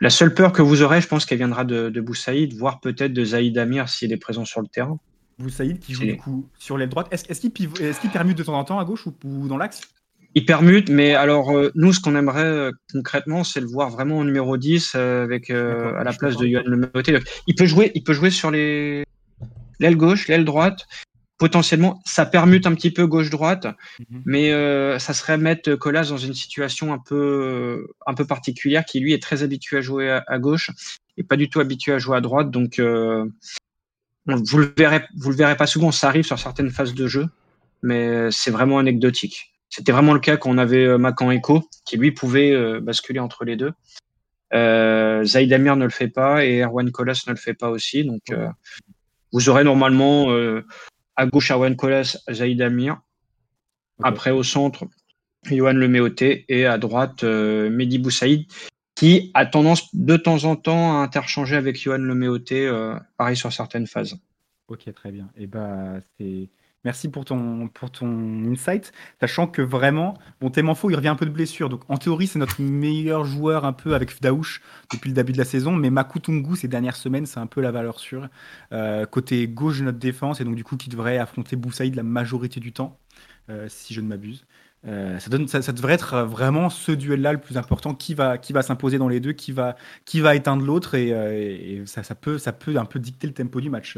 La seule peur que vous aurez, je pense qu'elle viendra de Boussaïd, voire peut-être de Zaïd Amir s'il est présent sur le terrain. Boussaïd qui joue du coup sur l'aile droite. Est-ce qu'il permute de temps en temps à gauche ou dans l'axe? Il permute, mais alors nous, ce qu'on aimerait concrètement, c'est le voir vraiment en numéro 10 avec à la place de Yohan Le Meuté. Il peut jouer sur l'aile gauche, l'aile droite. Potentiellement, ça permute un petit peu gauche-droite, mais ça serait mettre Colas dans une situation un peu particulière, qui lui est très habitué à jouer à gauche et pas du tout habitué à jouer à droite. Donc, vous le verrez pas souvent. Ça arrive sur certaines phases de jeu, mais c'est vraiment anecdotique. C'était vraiment le cas quand on avait Macan Echo, qui lui pouvait basculer entre les deux. Zaïd Amir ne le fait pas et Erwan Colas ne le fait pas aussi. Donc, vous aurez normalement à gauche Erwan Colas, Zaïd Amir. Après, au centre, Yohan Le Meuté et à droite, Mehdi Boussaïd, qui a tendance de temps en temps à interchanger avec Yohan Le Meuté, pareil sur certaines phases. Ok, très bien. Et c'est... Merci pour ton insight, sachant que vraiment, Témanfo, il revient un peu de blessure. Donc en théorie, c'est notre meilleur joueur un peu avec Fdaouche depuis le début de la saison, mais Makutungu, ces dernières semaines, c'est un peu la valeur sûre. Côté gauche de notre défense, et donc du coup, qui devrait affronter Boussaïd la majorité du temps, si je ne m'abuse. Ça devrait être vraiment ce duel-là le plus important, qui va s'imposer dans les deux, qui va éteindre l'autre, et ça peut un peu dicter le tempo du match.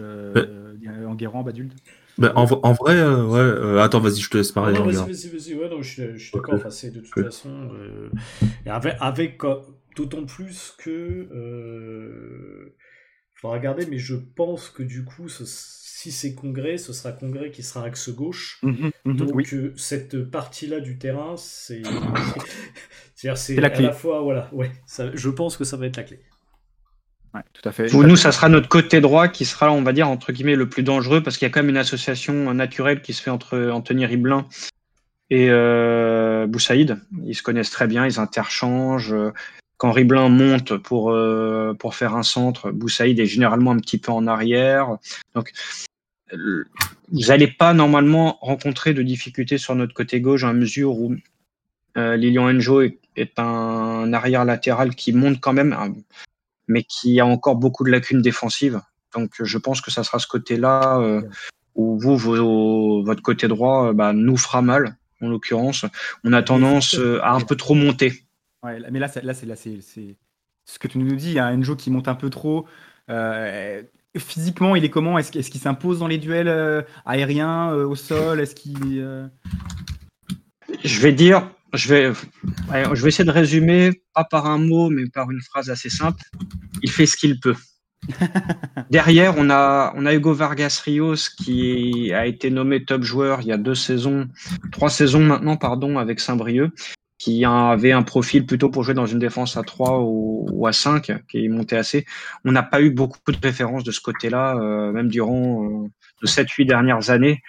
Enguerrand, Baduld. Bah, en vrai, ouais. Attends, vas-y, je te laisse parler. Non, vas-y. Ouais, non, je suis d'accord. Enfin, c'est de toute façon. Avec d'autant plus que. Faut regarder, mais je pense que du coup, si c'est Congré, ce sera Congré qui sera axe gauche. Donc, oui. Cette partie-là du terrain, c'est. C'est-à-dire, c'est la clé. À la fois, voilà. Ouais, ça, je pense que ça va être la clé. Ouais, tout à fait. Pour nous, ça sera notre côté droit qui sera, on va dire, entre guillemets, le plus dangereux, parce qu'il y a quand même une association naturelle qui se fait entre Anthony Riblin et Boussaïd. Ils se connaissent très bien, ils interchangent. Quand Riblin monte pour faire un centre, Boussaïd est généralement un petit peu en arrière. Donc, vous n'allez pas normalement rencontrer de difficultés sur notre côté gauche, à mesure où Lilian Njo est un arrière latéral qui monte quand même... mais qui a encore beaucoup de lacunes défensives. Donc, je pense que ça sera ce côté-là où votre côté droit nous fera mal, en l'occurrence. On a tendance à un peu trop monter. Ouais, mais là, c'est ce que tu nous dis. Il y a Njo qui monte un peu trop. Physiquement, il est comment ? Est-ce qu'il s'impose dans les duels aériens, au sol ? Est-ce qu'il... Je vais essayer de résumer, pas par un mot, mais par une phrase assez simple. Il fait ce qu'il peut. Derrière, on a Hugo Vargas Rios qui a été nommé top joueur il y a 3 saisons maintenant, pardon, avec Saint-Brieuc, qui avait un profil plutôt pour jouer dans une défense à 3 ou à 5, qui est monté assez. On n'a pas eu beaucoup de références de ce côté-là, même durant les 7-8 dernières années.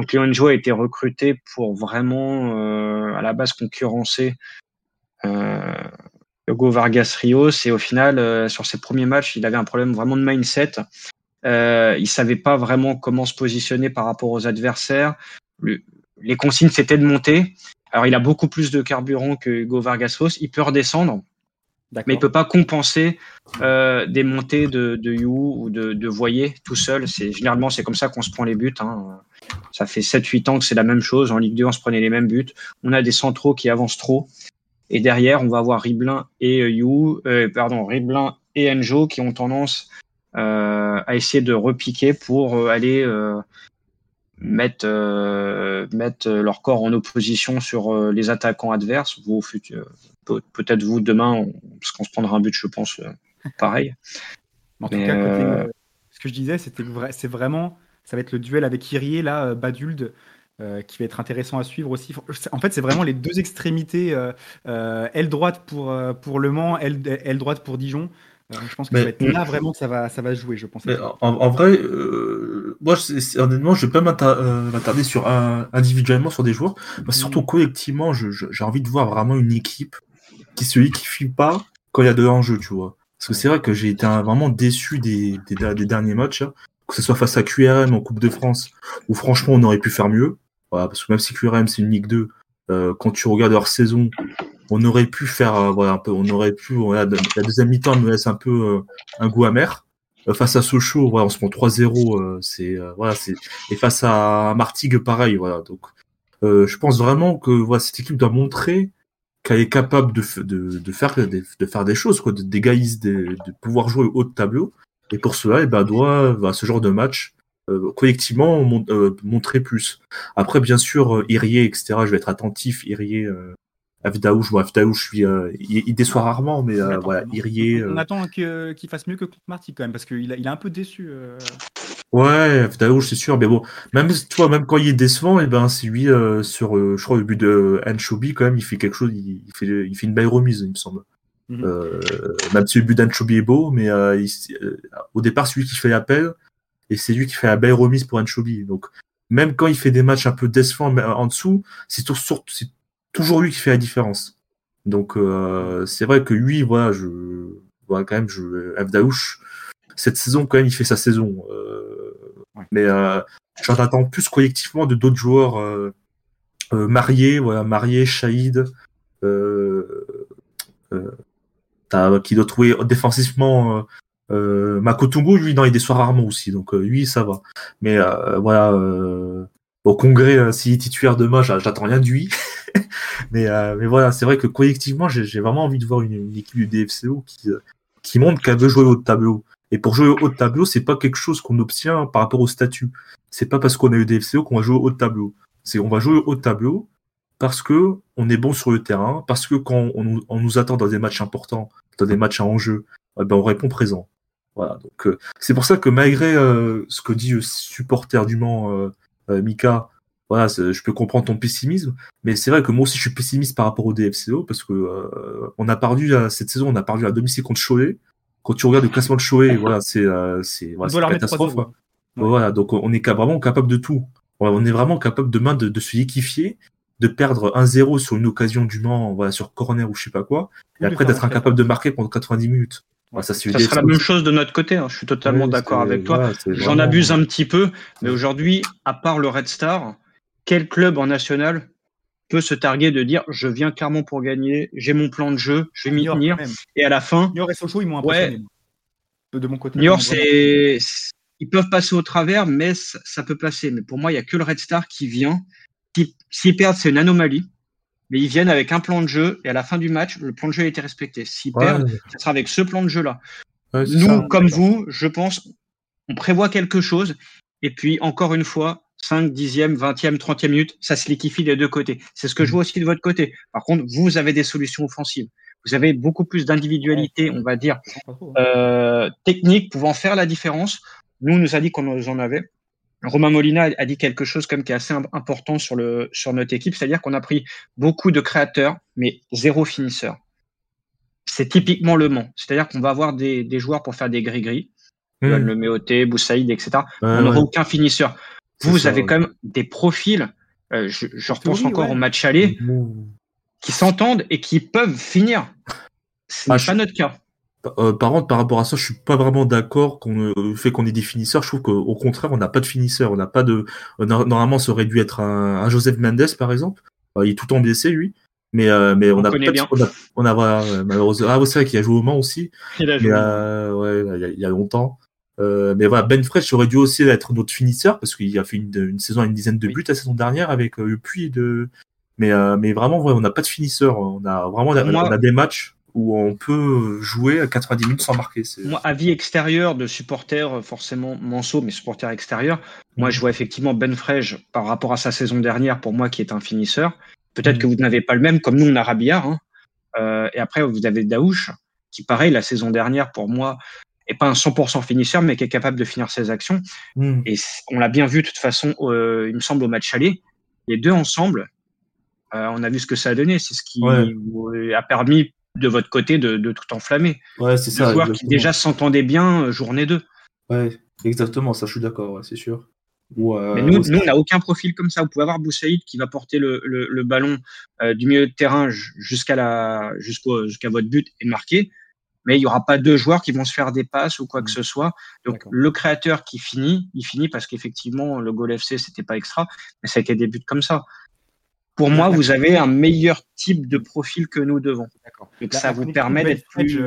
Donc, Lilian Njo a été recruté pour vraiment, à la base, concurrencer Hugo Vargas Rios. Et au final, sur ses premiers matchs, il avait un problème vraiment de mindset. Il ne savait pas vraiment comment se positionner par rapport aux adversaires. Les consignes, c'était de monter. Alors, il a beaucoup plus de carburant que Hugo Vargas Rios. Il peut redescendre. Mais il ne peut pas compenser des montées de You ou de Voyer tout seul. Généralement, c'est comme ça qu'on se prend les buts. Hein. Ça fait 7-8 ans que c'est la même chose. En Ligue 2, on se prenait les mêmes buts. On a des centraux qui avancent trop. Et derrière, on va avoir Riblin et Riblin et Enjo qui ont tendance à essayer de repiquer pour aller mettre leur corps en opposition sur les attaquants adverses. Peut-être vous demain, parce qu'on se prendra un but, je pense, pareil. En tout cas, ce que je disais, c'est vraiment, ça va être le duel avec Kyrie, là, Baduld, qui va être intéressant à suivre aussi. En fait, c'est vraiment les deux extrémités, aile droite pour Le Mans, aile droite pour Dijon. Je pense que ça va être là vraiment que ça va jouer, je pense. En vrai, moi, honnêtement, je ne vais pas m'attarder individuellement sur des joueurs, mais surtout collectivement, j'ai envie de voir vraiment une équipe qui se liquifie pas quand il y a de l'enjeu, tu vois. Parce que c'est vrai que j'ai été vraiment déçu des derniers matchs, hein, que ce soit face à QRM en Coupe de France, où franchement, on aurait pu faire mieux. Voilà, parce que même si QRM, c'est une Ligue 2, quand tu regardes leur saison, on aurait pu faire la deuxième mi-temps nous laisse un peu un goût amer. Face à Sochaux, on se prend 3-0, et face à Martigues pareil, donc je pense vraiment que cette équipe doit montrer qu'elle est capable de faire des choses, quoi, de pouvoir jouer au haut de tableau, et pour cela ce genre de match collectivement montrer plus. Après bien sûr Irié, etc., je vais être attentif. Irié, Avdaouche, je suis. Il déçoit rarement, mais Irié. On attend qu'il fasse mieux que contre Martigues quand même, parce qu'il a un peu déçu. Ouais, Avdaouche, c'est sûr, mais bon, même quand il est décevant, c'est lui je crois le but de Anchobi quand même, il fait quelque chose, il fait une belle remise, il me semble. Mm-hmm. Même si le but d'Anchobi est beau, mais au départ, c'est lui qui fait l'appel, et c'est lui qui fait la belle remise pour Anchobi. Donc même quand il fait des matchs un peu décevants en dessous, c'est toujours lui qui fait la différence. Donc c'est vrai que lui, quand même, Avdaouche, cette saison quand même, il fait sa saison. Mais j'en attends plus collectivement de d'autres joueurs mariés, Chaïd, qui doit trouver défensivement. Makotungo, lui, il déçoit rarement aussi, donc lui, ça va. Mais au Congré, s'il est titulaire demain, j'attends rien de lui. Mais c'est vrai que collectivement, j'ai vraiment envie de voir une équipe du DFCO qui montre qu'elle veut jouer au haut de tableau. Et pour jouer au haut de tableau, c'est pas quelque chose qu'on obtient par rapport au statut. C'est pas parce qu'on a eu DFCO qu'on va jouer au haut de tableau. On va jouer au haut de tableau parce que on est bon sur le terrain, parce que quand on nous attend dans des matchs importants, dans des matchs à enjeu, on répond présent. Voilà. Donc c'est pour ça que malgré ce que dit le supporter du Mans, Mika, je peux comprendre ton pessimisme, mais c'est vrai que moi aussi je suis pessimiste par rapport au DFCO, parce que cette saison on a perdu à domicile contre Cholet. Quand tu regardes le classement de Cholet, c'est une catastrophe. Voilà, donc on est vraiment capable de tout. On est vraiment capable demain de se liquifier, de perdre 1-0 sur une occasion du Mans, sur corner ou je sais pas quoi, et après d'être incapable de marquer pendant 90 minutes. Ça sera la même chose de notre côté, hein. Je suis totalement d'accord avec toi. J'en abuse un petit peu, mais aujourd'hui, à part le Red Star, quel club en national peut se targuer de dire « Je viens clairement pour gagner, j'ai mon plan de jeu, je vais m'y tenir ». Et à la fin… Niort et Sochaux, ils m'ont impressionné. Ouais, de mon côté. Niort, ils peuvent passer au travers, mais ça peut passer. Mais pour moi, il n'y a que le Red Star qui vient. S'ils perdent, c'est une anomalie. Mais ils viennent avec un plan de jeu, et à la fin du match, le plan de jeu a été respecté. S'ils perdent, ça sera avec ce plan de jeu-là. Nous, je pense, on prévoit quelque chose, et puis encore une fois, 5, 10e, 20e, 30e minute, ça se liquifie des deux côtés. C'est ce que je vois aussi de votre côté. Par contre, vous avez des solutions offensives. Vous avez beaucoup plus d'individualité, on va dire, technique, pouvant faire la différence. Nous, on nous a dit qu'on en avait. Romain Molina a dit quelque chose comme qui est assez important sur notre équipe, c'est-à-dire qu'on a pris beaucoup de créateurs, mais zéro finisseur. C'est typiquement Le Mans, c'est-à-dire qu'on va avoir des joueurs pour faire des gris-gris, Le Méoté, Boussaïd, etc. On n'aura aucun finisseur. Vous avez quand même des profils, je repense encore au match aller, qui s'entendent et qui peuvent finir. Ce n'est pas notre cas. Par contre, par rapport à ça, je suis pas vraiment d'accord qu'on ait des finisseurs. Je trouve qu'au contraire, on n'a pas de finisseurs. On n'a pas de. Normalement, ça aurait dû être un Joseph Mendes, par exemple. Il est tout le temps blessé, lui. mais on a malheureusement c'est vrai qu'il a joué au Mans aussi. Il y a longtemps. Mais voilà, Ben Fredj aurait dû aussi être notre finisseur parce qu'il a fait une saison à une dizaine de buts la saison dernière avec le puits de. Mais vraiment, ouais, on n'a pas de finisseur. On a vraiment on a des matchs où on peut jouer à 90 minutes sans marquer. Moi, avis extérieur de supporters, forcément Manso, mais supporters extérieurs, moi je vois effectivement Ben Fredj par rapport à sa saison dernière, pour moi, qui est un finisseur. Peut-être que vous n'avez pas le même, comme nous on a Rabillard. Et après, vous avez Daouche, qui pareil, la saison dernière, pour moi, n'est pas un 100% finisseur, mais qui est capable de finir ses actions. Et on l'a bien vu, de toute façon, il me semble, au match aller, les deux ensemble, on a vu ce que ça a donné. C'est ce qui a permis, de votre côté, de tout enflammer. Ouais, c'est ça. De voir qu'ils déjà s'entendaient bien journée 2. Ouais, exactement, ça je suis d'accord, ouais, c'est sûr. Ou, mais nous, on n'a aucun profil comme ça. Vous pouvez avoir Boussaïd qui va porter le ballon du milieu de terrain jusqu'à votre but et marquer, mais il n'y aura pas deux joueurs qui vont se faire des passes ou quoi que ce soit. Donc, le créateur qui finit, il finit parce qu'effectivement, le Goal FC, c'était pas extra, mais ça a été des buts comme ça. Pour moi, vous avez un meilleur type de profil que nous devons. D'accord. Donc, ça vous permet d'être plus...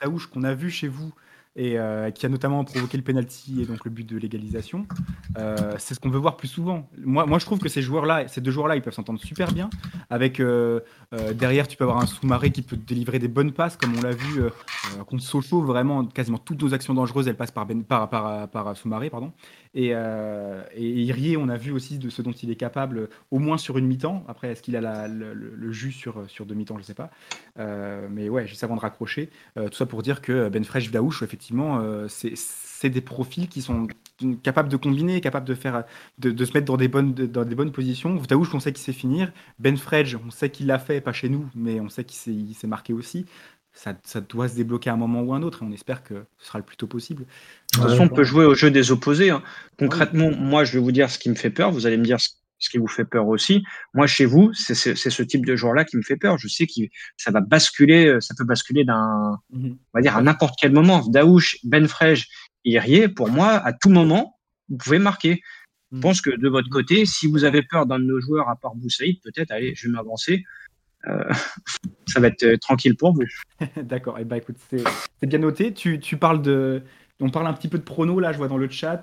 Taouche, qu'on a vu chez vous et qui a notamment provoqué le penalty et donc le but de l'égalisation, c'est ce qu'on veut voir plus souvent. Moi, je trouve que ces deux joueurs-là, ils peuvent s'entendre super bien. Avec derrière, tu peux avoir un Soumaré qui peut te délivrer des bonnes passes, comme on l'a vu contre Sochaux. Vraiment, quasiment toutes nos actions dangereuses, elles passent par Soumaré, pardon. Et Irié, on a vu aussi de ce dont il est capable, au moins sur une mi-temps. Après, est-ce qu'il a le jus sur deux mi-temps, je ne sais pas. Mais ouais, juste avant de raccrocher, tout ça pour dire que Ben Fredj, Daouche, effectivement, c'est des profils qui sont capables de combiner, capables de faire, de se mettre dans des bonnes positions. Daouche, on sait qu'il sait finir. Ben Fredj, on sait qu'il l'a fait, pas chez nous, mais on sait qu'il s'est marqué aussi. Ça doit se débloquer à un moment ou un autre et on espère que ce sera le plus tôt possible. De toute façon, on peut jouer au jeu des opposés. Concrètement, moi, je vais vous dire ce qui me fait peur. Vous allez me dire ce qui vous fait peur aussi. Moi, chez vous, c'est ce type de joueur-là qui me fait peur. Je sais que ça va basculer, ça peut basculer on va dire, à n'importe quel moment. Daouche, Ben Fredj, Irié, pour moi, à tout moment, vous pouvez marquer. Je pense que de votre côté, si vous avez peur d'un de nos joueurs, à part Boussaïd, peut-être, allez, je vais m'avancer. Ça va être tranquille pour vous. D'accord. Eh ben, écoute, c'est bien noté. Tu parles de... On parle un petit peu de pronos, là, je vois dans le chat.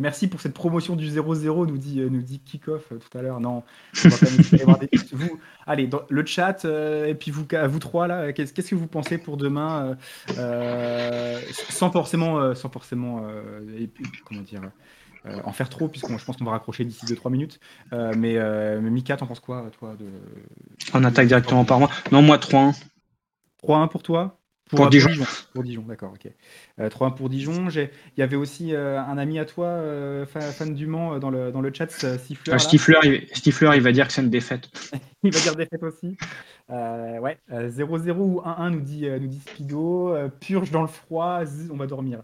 Merci pour cette promotion du 0-0, nous dit Kickoff tout à l'heure. Non, on va quand même aller voir des... Vous, allez, dans le chat, et puis vous trois, là, qu'est-ce que vous pensez pour demain et puis, comment dire en faire trop, puisque je pense qu'on va raccrocher d'ici 2-3 minutes. Mais Mika, t'en penses quoi, toi On attaque directement par moi. Non, moi, 3-1. 3-1 pour toi ? Pour Dijon. Pour Dijon, d'accord, ok. 3-1 pour Dijon. Il y avait aussi un ami à toi, fan du Mans, dans le chat, Stifleur. Stifleur, il va dire que c'est une défaite. Il va dire défaite aussi. 0-0 ou 1-1, nous dit Spido. Purge dans le froid, on va dormir.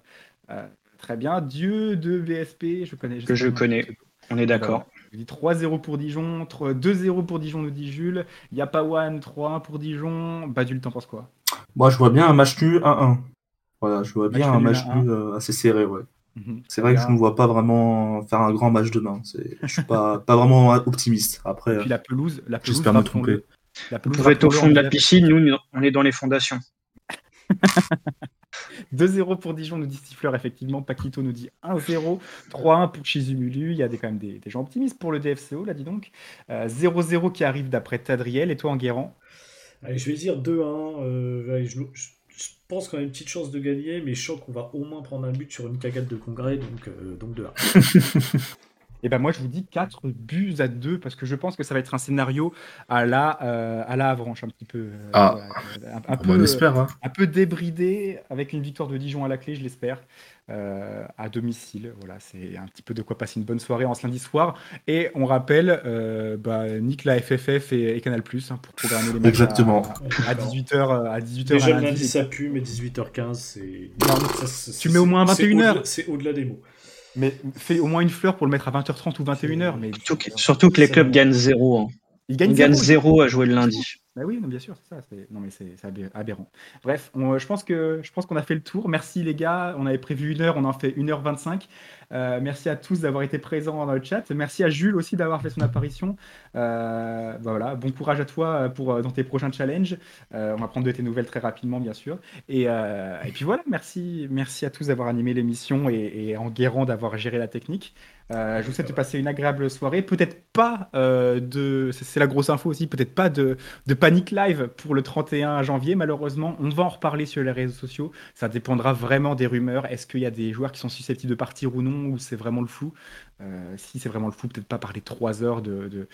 Très bien. Dieu de BSP, je connais. On est d'accord. Il dit 3-0 pour Dijon, 2-0 pour Dijon, nous dit Jules. Yapawan, 3-1 pour Dijon. Baduld, t'en penses quoi ? Moi, je vois bien un match nu 1-1. Voilà, je vois bien un match nu assez serré, ouais. C'est vrai que je ne vois pas vraiment faire un grand match demain. Je ne suis pas vraiment optimiste. Après, et puis la pelouse, j'espère me tromper. Vous pouvez être au fond de la piscine, nous, on est dans les fondations. 2-0 pour Dijon, nous dit Stifleur, effectivement. Paquito nous dit 1-0. 3-1 pour Chizumulu. Il y a quand même des gens optimistes pour le DFCO, là, dis donc. 0-0 qui arrive d'après Tadriel. Et toi, Enguerrand ? Allez, je vais dire 2-1. Je pense qu'on a une petite chance de gagner, mais je sens qu'on va au moins prendre un but sur une cagade de Congré, donc 2-1. Et ben moi, je vous dis 4-2, parce que je pense que ça va être un scénario à la Avranches, un petit peu, un peu débridé, avec une victoire de Dijon à la clé, je l'espère, à domicile. Voilà, c'est un petit peu de quoi passer une bonne soirée en ce lundi soir. Et on rappelle, nique la FFF et Canal+, pour programmer les matchs. Exactement. À 18h. Déjà le lundi, ça pue, mais 18h15, c'est... Non, tu mets au moins 21h. C'est au-delà des mots. Mais fais au moins une fleur pour le mettre à 20h30 ou 21h. Mais... Surtout que les clubs gagnent 0. Ils gagnent 0 à jouer le lundi. Bah oui, non, bien sûr, c'est ça. Non, mais c'est aberrant. Bref, je pense qu'on a fait le tour. Merci les gars. On avait prévu 1h, on en fait 1h25. Merci à tous d'avoir été présents dans le chat. Merci à Jules aussi d'avoir fait son apparition. Voilà, bon courage à toi dans tes prochains challenges. On va prendre de tes nouvelles très rapidement, bien sûr. Et puis voilà, merci à tous d'avoir animé l'émission et Enguerrand d'avoir géré la technique. Je vous souhaite de passer une agréable soirée. Peut-être pas c'est la grosse info aussi, peut-être pas de panique live pour le 31 janvier. Malheureusement, on va en reparler sur les réseaux sociaux. Ça dépendra vraiment des rumeurs. Est-ce qu'il y a des joueurs qui sont susceptibles de partir ou non, ou c'est vraiment le flou? Si c'est vraiment le flou, peut-être pas parler 3 heures de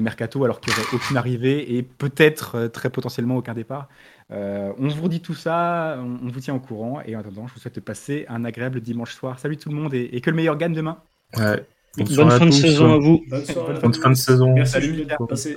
mercato alors qu'il n'y aurait aucune arrivée et peut-être très potentiellement aucun départ. On vous redit tout ça, on vous tient au courant. Et en attendant, je vous souhaite de passer un agréable dimanche soir. Salut tout le monde et que le meilleur gagne demain. Ouais. Bonne fin de saison à vous. Bonne fin de saison. Merci.